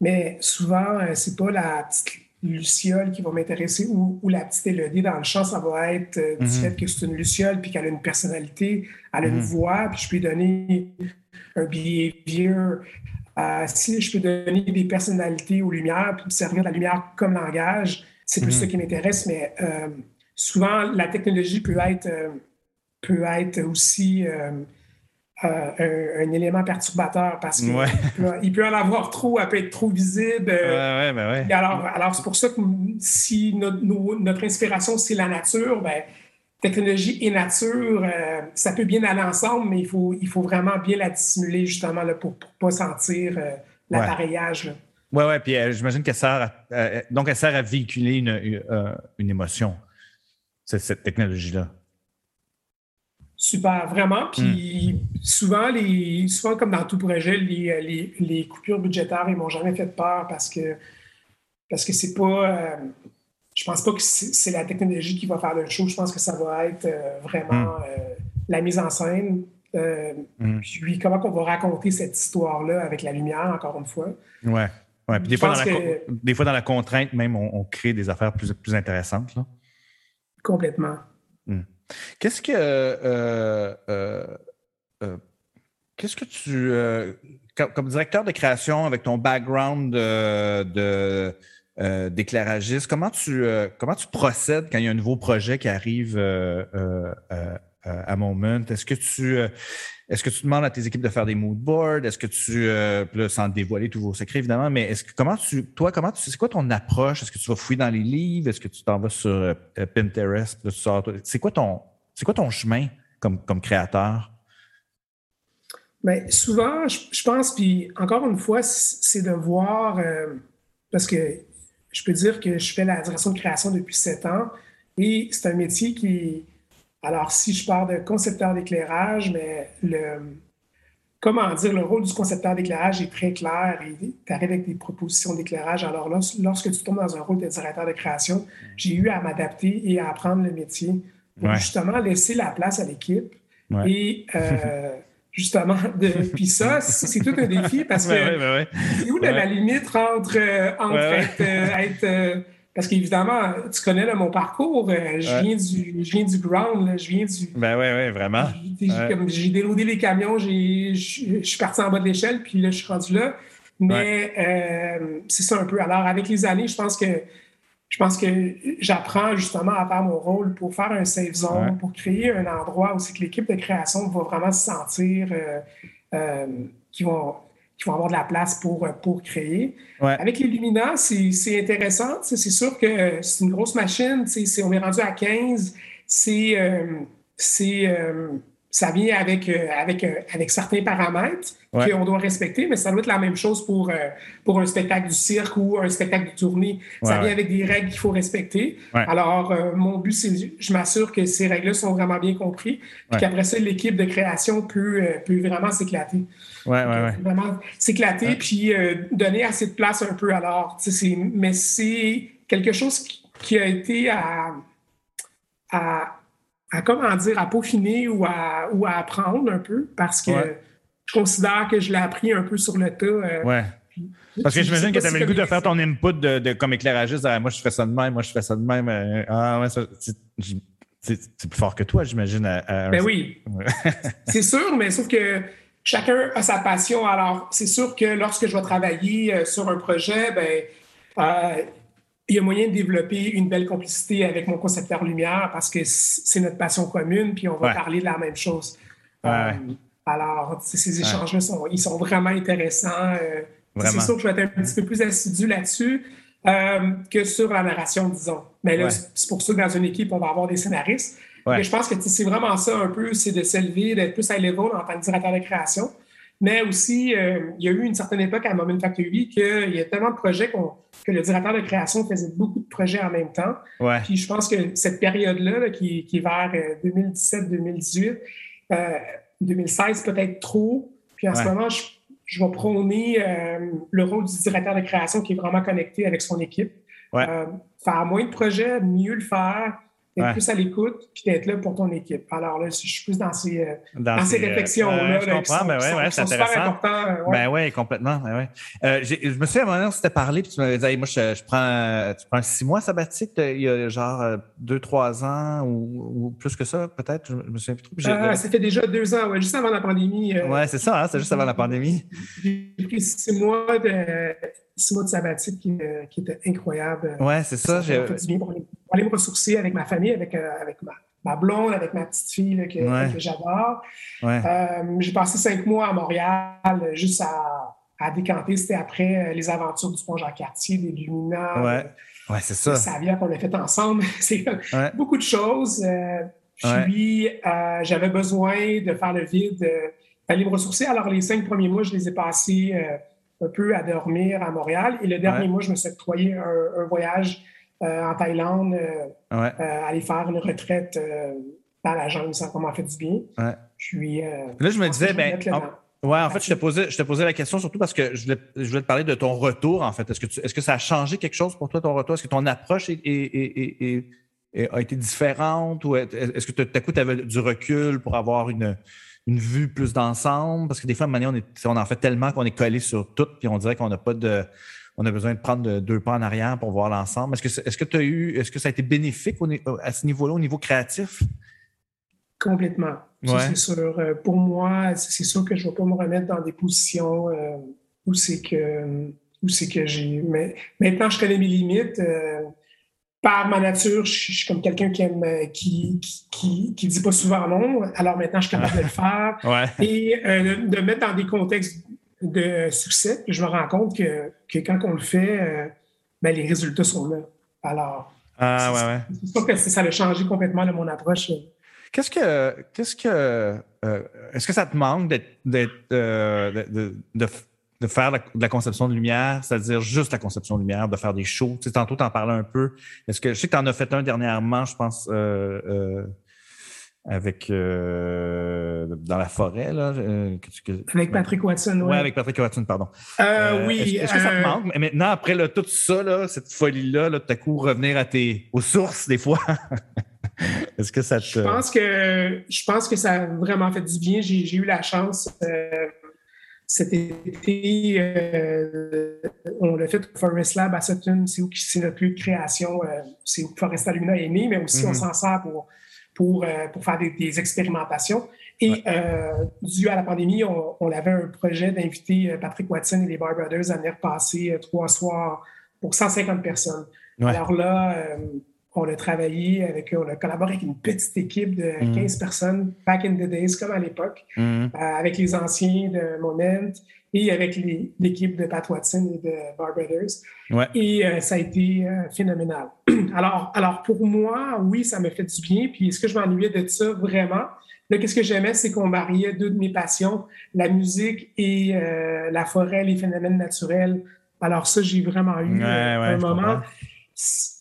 mais souvent, euh, c'est pas la petite... luciole qui va m'intéresser ou, ou la petite Élodie dans le chant, ça va être euh, du mm-hmm. fait que c'est une luciole puis qu'elle a une personnalité, elle a mm-hmm. une voix, puis je peux donner un behavior. Euh, si je peux donner des personnalités aux lumières puis servir de la lumière comme langage, c'est plus mm-hmm. ça qui m'intéresse, mais euh, souvent la technologie peut être, euh, peut être aussi... Euh, Euh, un, un élément perturbateur parce qu'il ouais. peut, peut en avoir trop, elle peut être trop visible. Euh, ouais, ouais, ben ouais. Et alors, alors c'est pour ça que si notre, nos, notre inspiration, c'est la nature, ben, technologie et nature, euh, ça peut bien aller ensemble, mais il faut, il faut vraiment bien la dissimuler justement là, pour ne pas sentir euh, l'appareillage. Oui, oui, puis euh, j'imagine qu'elle sert à, euh, donc elle sert à véhiculer une, une, euh, une émotion, cette, cette technologie-là. Super, vraiment. Puis mm. souvent, les, souvent, comme dans tout projet, les, les, les coupures budgétaires, ils m'ont jamais fait peur parce que parce que c'est pas... Euh, je pense pas que c'est, c'est la technologie qui va faire le show. Je pense que ça va être euh, vraiment mm. euh, la mise en scène. Euh, mm. Puis comment on va raconter cette histoire-là avec la lumière, encore une fois. Oui. Ouais. Puis des fois, dans que, la, des fois, dans la contrainte, même, on, on crée des affaires plus, plus intéressantes, là. Complètement. Mm. Qu'est-ce que euh, euh, euh, qu'est-ce que tu euh, comme, comme directeur de création avec ton background de, de, euh, d'éclairagiste, comment tu euh, comment tu procèdes quand il y a un nouveau projet qui arrive euh, euh, euh, à Moment? Est-ce que tu euh, est-ce que tu demandes à tes équipes de faire des mood boards? Est-ce que tu euh, là, sans dévoiler tous vos secrets évidemment, mais est-ce que comment tu toi comment tu c'est quoi ton approche? Est-ce que tu vas fouiller dans les livres? Est-ce que tu t'en vas sur euh, Pinterest? Là, tu sors, c'est quoi ton c'est quoi ton chemin comme comme créateur? Bien, souvent je, je pense, puis encore une fois c'est de voir euh, parce que je peux dire que je fais la direction de création depuis sept ans et c'est un métier qui... Alors, si je parle de concepteur d'éclairage, mais le, comment dire, le rôle du concepteur d'éclairage est très clair. Tu arrives avec des propositions d'éclairage. Alors là, lorsque tu tombes dans un rôle de directeur de création, j'ai eu à m'adapter et à apprendre le métier pour ouais. justement laisser la place à l'équipe. Ouais. Et euh, justement, de, puis ça, c'est, c'est tout un défi parce que ouais, ouais, ouais, ouais. c'est où ouais. la limite entre, entre ouais, ouais. être... Euh, être euh, parce qu'évidemment, tu connais là, mon parcours, euh, je, ouais. viens du, je viens du ground, là, je viens du... Ben oui, oui, vraiment. J'ai, ouais. comme, j'ai déloadé les camions, j'ai, je suis parti en bas de l'échelle, puis là, je suis rendu là. Mais ouais. euh, c'est ça un peu. Alors, avec les années, je pense que je pense que j'apprends justement à faire mon rôle pour faire un safe zone, ouais. pour créer un endroit où c'est que l'équipe de création va vraiment se sentir euh, euh, qu'ils vont... qui vont avoir de la place pour, pour créer. Ouais. Avec les Lumina, c'est, c'est intéressant. C'est sûr que c'est une grosse machine. C'est, on est rendu à quinze. C'est, euh, c'est, euh, ça vient avec, euh, avec, euh, avec certains paramètres ouais. qu'on doit respecter, mais ça doit être la même chose pour, euh, pour un spectacle du cirque ou un spectacle de tournée. Ouais, ça vient ouais. avec des règles qu'il faut respecter. Ouais. Alors, euh, mon but, c'est je m'assure que ces règles-là sont vraiment bien comprises puis ouais. qu'après ça, l'équipe de création peut, euh, peut vraiment s'éclater. Oui, oui, oui. Vraiment s'éclater ouais. puis euh, donner assez de place un peu. Alors, c'est, mais c'est quelque chose qui, qui a été à, à, à, comment dire, à peaufiner ou à, ou à apprendre un peu parce que ouais. je considère que je l'ai appris un peu sur le tas. Euh, oui. Parce que j'imagine que tu avais le goût de faire ton input de, de, comme éclairagiste. Ah, moi, je ferais ça de même, moi, je ferais ça de même. Ah, ouais, ça. C'est, c'est, c'est plus fort que toi, j'imagine. À, à... Ben oui. C'est sûr, mais sauf que. Chacun a sa passion. Alors, c'est sûr que lorsque je vais travailler euh, sur un projet, ben, euh, il y a moyen de développer une belle complicité avec mon concepteur lumière parce que c'est notre passion commune puis on va ouais. parler de la même chose. Ouais. Euh, alors, ces échanges-là, sont, ils sont vraiment intéressants. Euh, vraiment. C'est sûr que je vais être un petit peu plus assidu là-dessus euh, que sur la narration, disons. Mais là, ouais. c'est pour ça que dans une équipe, on va avoir des scénaristes. Ouais. Mais je pense que c'est vraiment ça un peu, c'est de s'élever, d'être plus high level en tant que directeur de création, Mais aussi, euh, il y a eu une certaine époque à Moment Factory qu'il y a tellement de projets qu'on, que le directeur de création faisait beaucoup de projets en même temps. Ouais. Puis je pense que cette période-là, là, qui, qui est vers euh, deux mille dix-sept deux mille dix-huit, euh, deux mille seize peut-être trop. Puis en ouais. ce moment, je, je vais prôner euh, le rôle du directeur de création qui est vraiment connecté avec son équipe. Ouais. Euh, faire moins de projets, mieux le faire, d'être ouais. plus à l'écoute, puis d'être là pour ton équipe. Alors là, je suis plus dans ces, euh, dans dans ces euh, réflexions-là. Euh, je là, comprends, sont, mais oui, ouais, c'est intéressant. Super important. Euh, ouais. Ben oui, complètement. Ben ouais. euh, j'ai, je me souviens, à un moment donné, on s'était parlé, puis tu m'avais dit, hey, moi, je, je prends, tu prends six mois sabbatique, il y a genre deux, trois ans ou, ou plus que ça, peut-être, je me souviens plus trop. J'ai, euh, c'était déjà deux ans, ouais, juste avant la pandémie. Euh, oui, c'est ça, hein, c'est juste avant la pandémie. J'ai pris six mois de... six mois de sabbatique qui, euh, qui était incroyable. Oui, c'est ça. J'ai fait du bien pour aller, pour aller me ressourcer avec ma famille, avec, euh, avec ma, ma blonde, avec ma petite fille là, que, ouais. que j'adore. Ouais. Euh, j'ai passé cinq mois à Montréal juste à, à décanter. C'était après euh, les aventures du pont Jean-Cartier, des Lumina. Ouais. Euh, ouais, c'est ça. Ça vient qu'on l'a fait ensemble. C'est ouais. beaucoup de choses. Euh, puis, ouais. euh, j'avais besoin de faire le vide, euh, d'aller me ressourcer. Alors, les cinq premiers mois, je les ai passés... Euh, un peu à dormir à Montréal. Et le dernier ouais. mois, je me suis octroyé un, un voyage euh, en Thaïlande, euh, ouais. euh, aller faire une retraite euh, dans la jungle. Ça m'a fait du bien. Ouais. Puis euh, là, je me disais, ben, en, ouais, en fait, je te posais, je te posais la question surtout parce que je voulais, je voulais te parler de ton retour, en fait. Est-ce que, tu, est-ce que ça a changé quelque chose pour toi, ton retour? Est-ce que ton approche est, est, est, est, est, a été différente? Ou est-ce que d'un coup, tu avais du recul pour avoir une... une vue plus d'ensemble, parce que des fois, à un moment donné, on, est, on en fait tellement qu'on est collé sur tout, puis on dirait qu'on n'a pas de, on a besoin de prendre de, deux pas en arrière pour voir l'ensemble. Est-ce que, est-ce que tu as eu, est-ce que ça a été bénéfique au, à ce niveau-là, au niveau créatif? Complètement. Ouais. Ça, c'est sûr. Pour moi, c'est sûr que je ne vais pas me remettre dans des positions euh, où c'est que, où c'est que j'ai. Mais maintenant, je connais mes limites. Euh, Par ma nature, je suis comme quelqu'un qui aime, qui, qui, qui, qui dit pas souvent non. Alors maintenant, je suis capable de le faire. Ouais. Et euh, de, de mettre dans des contextes de succès, je me rends compte que, que quand on le fait, euh, ben, les résultats sont là. Alors, ah, c'est, ouais, ouais. c'est sûr que ça a changé complètement de mon approche. Qu'est-ce que, qu'est-ce que, euh, est-ce que ça te manque d'être, d'être, euh, de, de, de de faire la, de la conception de lumière, c'est-à-dire juste la conception de lumière, de faire des shows. Tu sais, tantôt, tu en parlais un peu. Est-ce que, je sais que tu en as fait un dernièrement, je pense, euh, euh, avec euh, dans la forêt. Là, euh, que, que, avec Patrick Watson, oui. Oui, avec Patrick Watson, pardon. Euh, euh, oui. Est-ce, est-ce que ça te euh, manque? Mais maintenant, après là, tout ça, là, cette folie-là, là, tout à coup, revenir à tes, aux sources, des fois. Est-ce que ça te... Je pense que, je pense que ça a vraiment fait du bien. J'ai, j'ai eu la chance... Euh, Cet été, euh, on l'a fait au Forest Lab à Sutton, c'est, où, c'est notre lieu de création, euh, c'est où Foresta Lumina est né, mais aussi mm-hmm. on s'en sert pour, pour, euh, pour faire des, des expérimentations. Et ouais. euh, dû à la pandémie, on, on avait un projet d'inviter Patrick Watson et les Bar Brothers à venir passer trois soirs pour cent cinquante personnes. Ouais. Alors là, euh, on a travaillé avec, on a collaboré avec une petite équipe de quinze mmh. personnes, back in the days, comme à l'époque, mmh. euh, avec les anciens de Moment et avec les, l'équipe de Pat Watson et de Bar Brothers. Ouais. Et euh, ça a été euh, phénoménal. Alors, alors, pour moi, oui, ça me fait du bien. Puis, est-ce que je m'ennuyais de ça vraiment? Là, qu'est-ce que j'aimais, c'est qu'on mariait deux de mes passions, la musique et euh, la forêt, les phénomènes naturels. Alors ça, j'ai vraiment eu ouais, euh, ouais, un moment...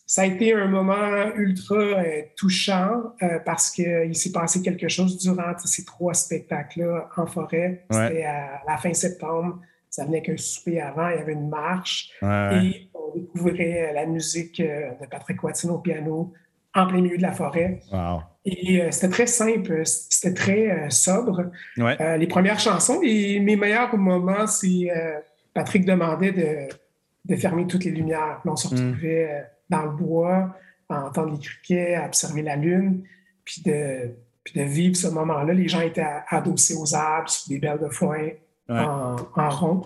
Ça a été un moment ultra euh, touchant euh, parce qu'il euh, s'est passé quelque chose durant ces trois spectacles-là en forêt. Ouais. C'était à la fin septembre. Ça venait qu'un souper avant. Il y avait une marche. Ouais. Et on découvrait la musique euh, de Patrick Watson au piano en plein milieu de la forêt. Wow. Et euh, c'était très simple. C'était très euh, sobre. Ouais. Euh, les premières chansons. Et mes meilleurs moments, c'est euh, Patrick demandait de, de fermer toutes les lumières. Là, on se retrouvait... Mm. Euh, dans le bois, à entendre les criquets, à observer la lune, puis de, puis de vivre ce moment-là. Les gens étaient adossés aux arbres, sur des belles de foin, ouais. en, en rond.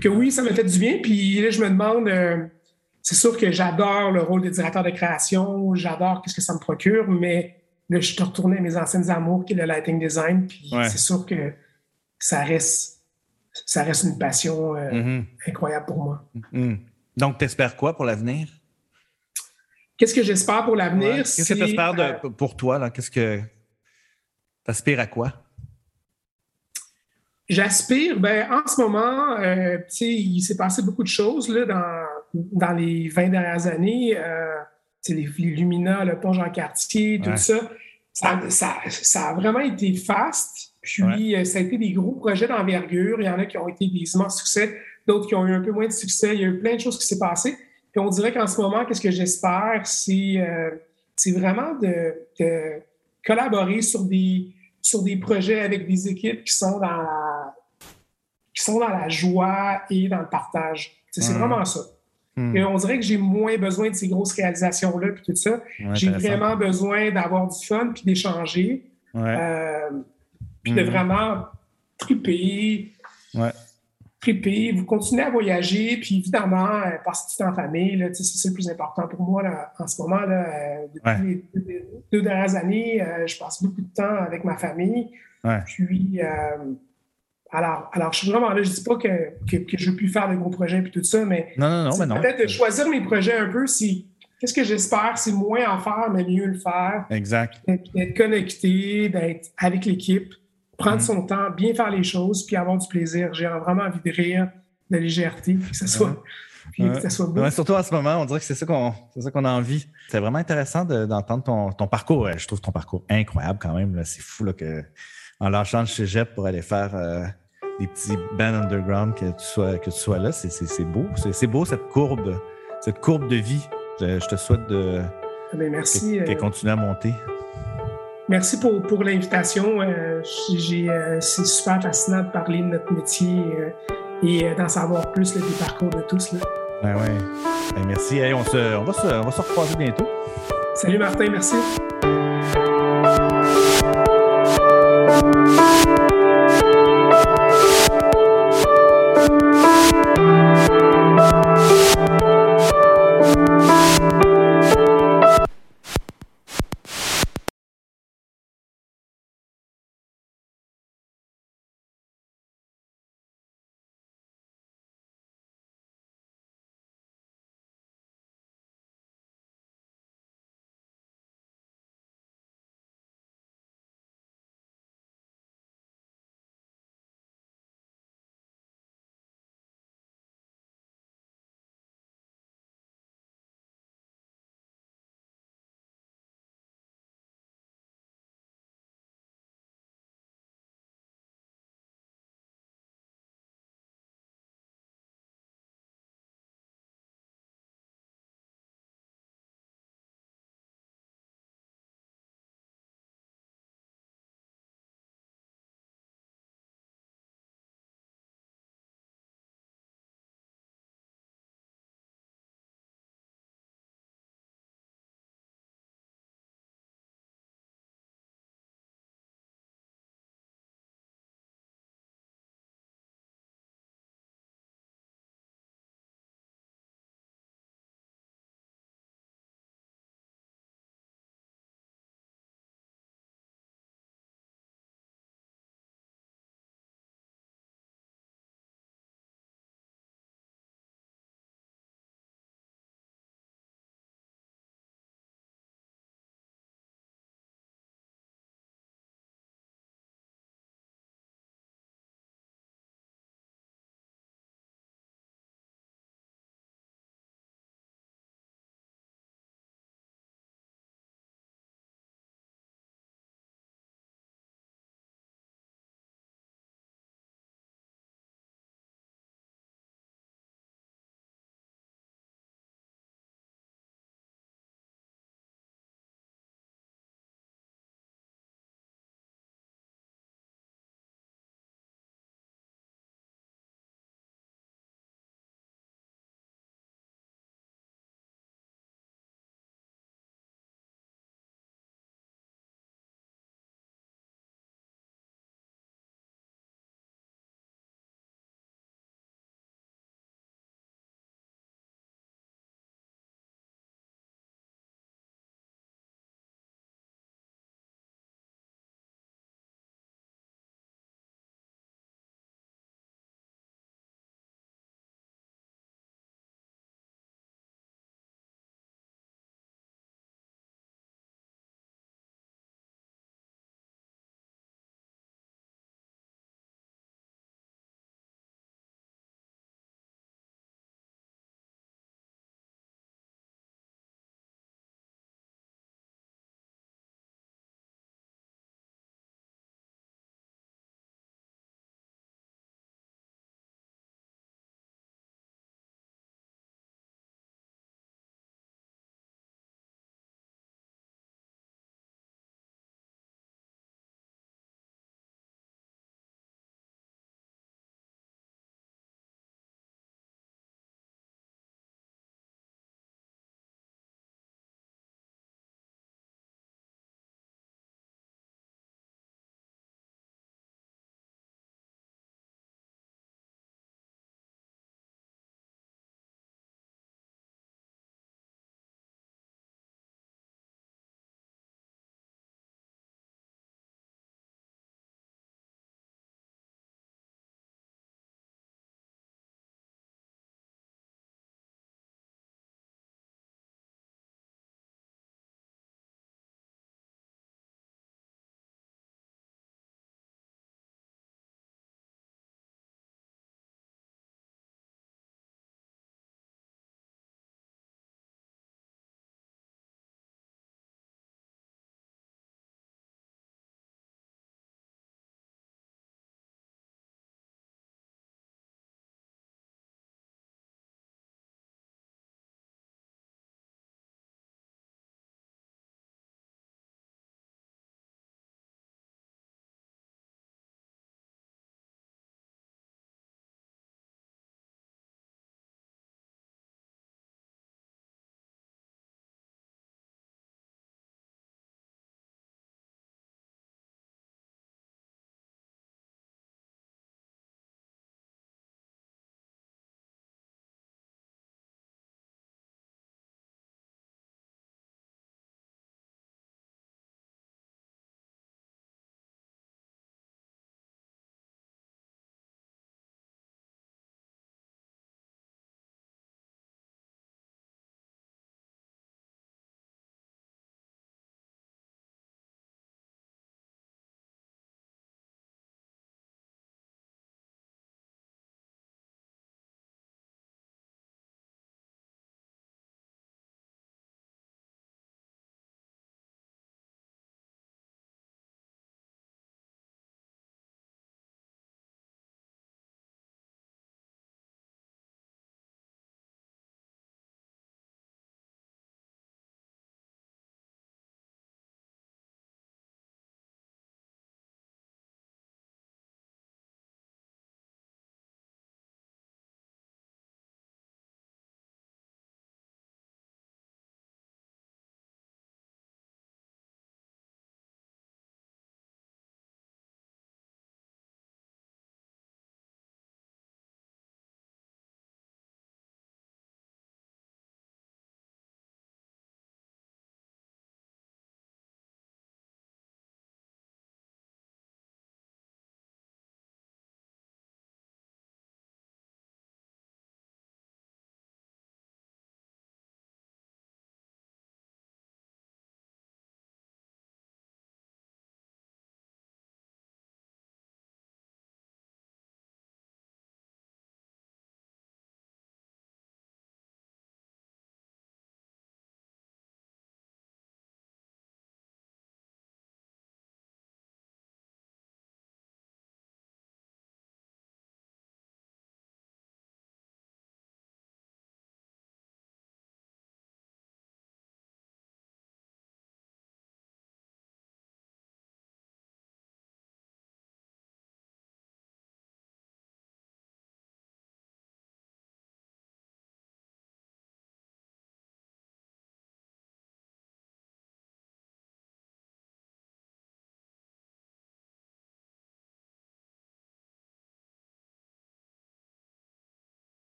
Que oui, ça m'a fait du bien. Puis là, je me demande, euh, c'est sûr que j'adore le rôle de directeur de création, j'adore ce que ça me procure, mais là, je suis retourné à mes anciennes amours, qui est le lighting design, puis ouais. c'est sûr que ça reste, ça reste une passion euh, mm-hmm. incroyable pour moi. Mm-hmm. Donc, t'espères quoi pour l'avenir? Qu'est-ce que j'espère pour l'avenir? Ouais. Qu'est-ce c'est, que tu espères de, pour toi? Là? Qu'est-ce que tu aspires à quoi? J'aspire, ben, en ce moment, euh, il s'est passé beaucoup de choses là, dans, dans les vingt dernières années. Euh, les, les Lumina, le pont Jean-Cartier, tout ouais. ça, ça, ça, ça a vraiment été fast. Puis, ouais. euh, ça a été des gros projets d'envergure. Il y en a qui ont été des immenses succès, d'autres qui ont eu un peu moins de succès. Il y a eu plein de choses qui s'est passées. Puis, on dirait qu'en ce moment, qu'est-ce que j'espère, c'est, euh, c'est vraiment de, de collaborer sur des... sur des projets avec des équipes qui sont dans la, qui sont dans la joie et dans le partage. C'est, mmh. c'est vraiment ça. Mmh. Et on dirait que j'ai moins besoin de ces grosses réalisations-là puis tout ça. Ouais, j'ai vraiment besoin d'avoir du fun puis d'échanger. Ouais. Euh, puis mmh. de vraiment triper. Ouais. Triper. Vous continuez à voyager puis évidemment, passer du temps en famille. Là, c'est, c'est le plus important pour moi là, en ce moment. Là, euh, depuis ouais. les, les, Deux dernières années, euh, je passe beaucoup de temps avec ma famille. Ouais. Puis, euh, alors, alors, je suis vraiment là, je ne dis pas que, que, que je ne veux plus faire de gros projets et tout ça, mais non, non, non, ben non. peut-être de choisir mes projets un peu. C'est, qu'est-ce que j'espère? C'est moins en faire, mais mieux le faire. Exact. D'être, d'être connecté, d'être avec l'équipe, prendre mmh. son temps, bien faire les choses, puis avoir du plaisir. J'ai vraiment envie de rire, de légèreté, puis que ce soit. Mmh. Puis euh, que ça soit beau. Ouais, surtout en ce moment, on dirait que c'est ça qu'on, c'est ça qu'on a envie. C'est vraiment intéressant de, d'entendre ton, ton parcours. Je trouve ton parcours incroyable quand même. Là. C'est fou là, que, en lâchant le cégep pour aller faire euh, des petits bands underground, que tu sois, que tu sois là, c'est, c'est, c'est beau. C'est, c'est beau cette courbe, cette courbe de vie. Je, je te souhaite de, mais merci, qu'elle euh, continue à monter. Merci pour, pour l'invitation. Euh, j'ai, j'ai, euh, c'est super fascinant de parler de notre métier. Euh, et d'en savoir plus là, du parcours de tous. Là. Ben ouais. Ben merci. Hey, on, se, on, va se, on va se recroiser bientôt. Salut Martin, merci.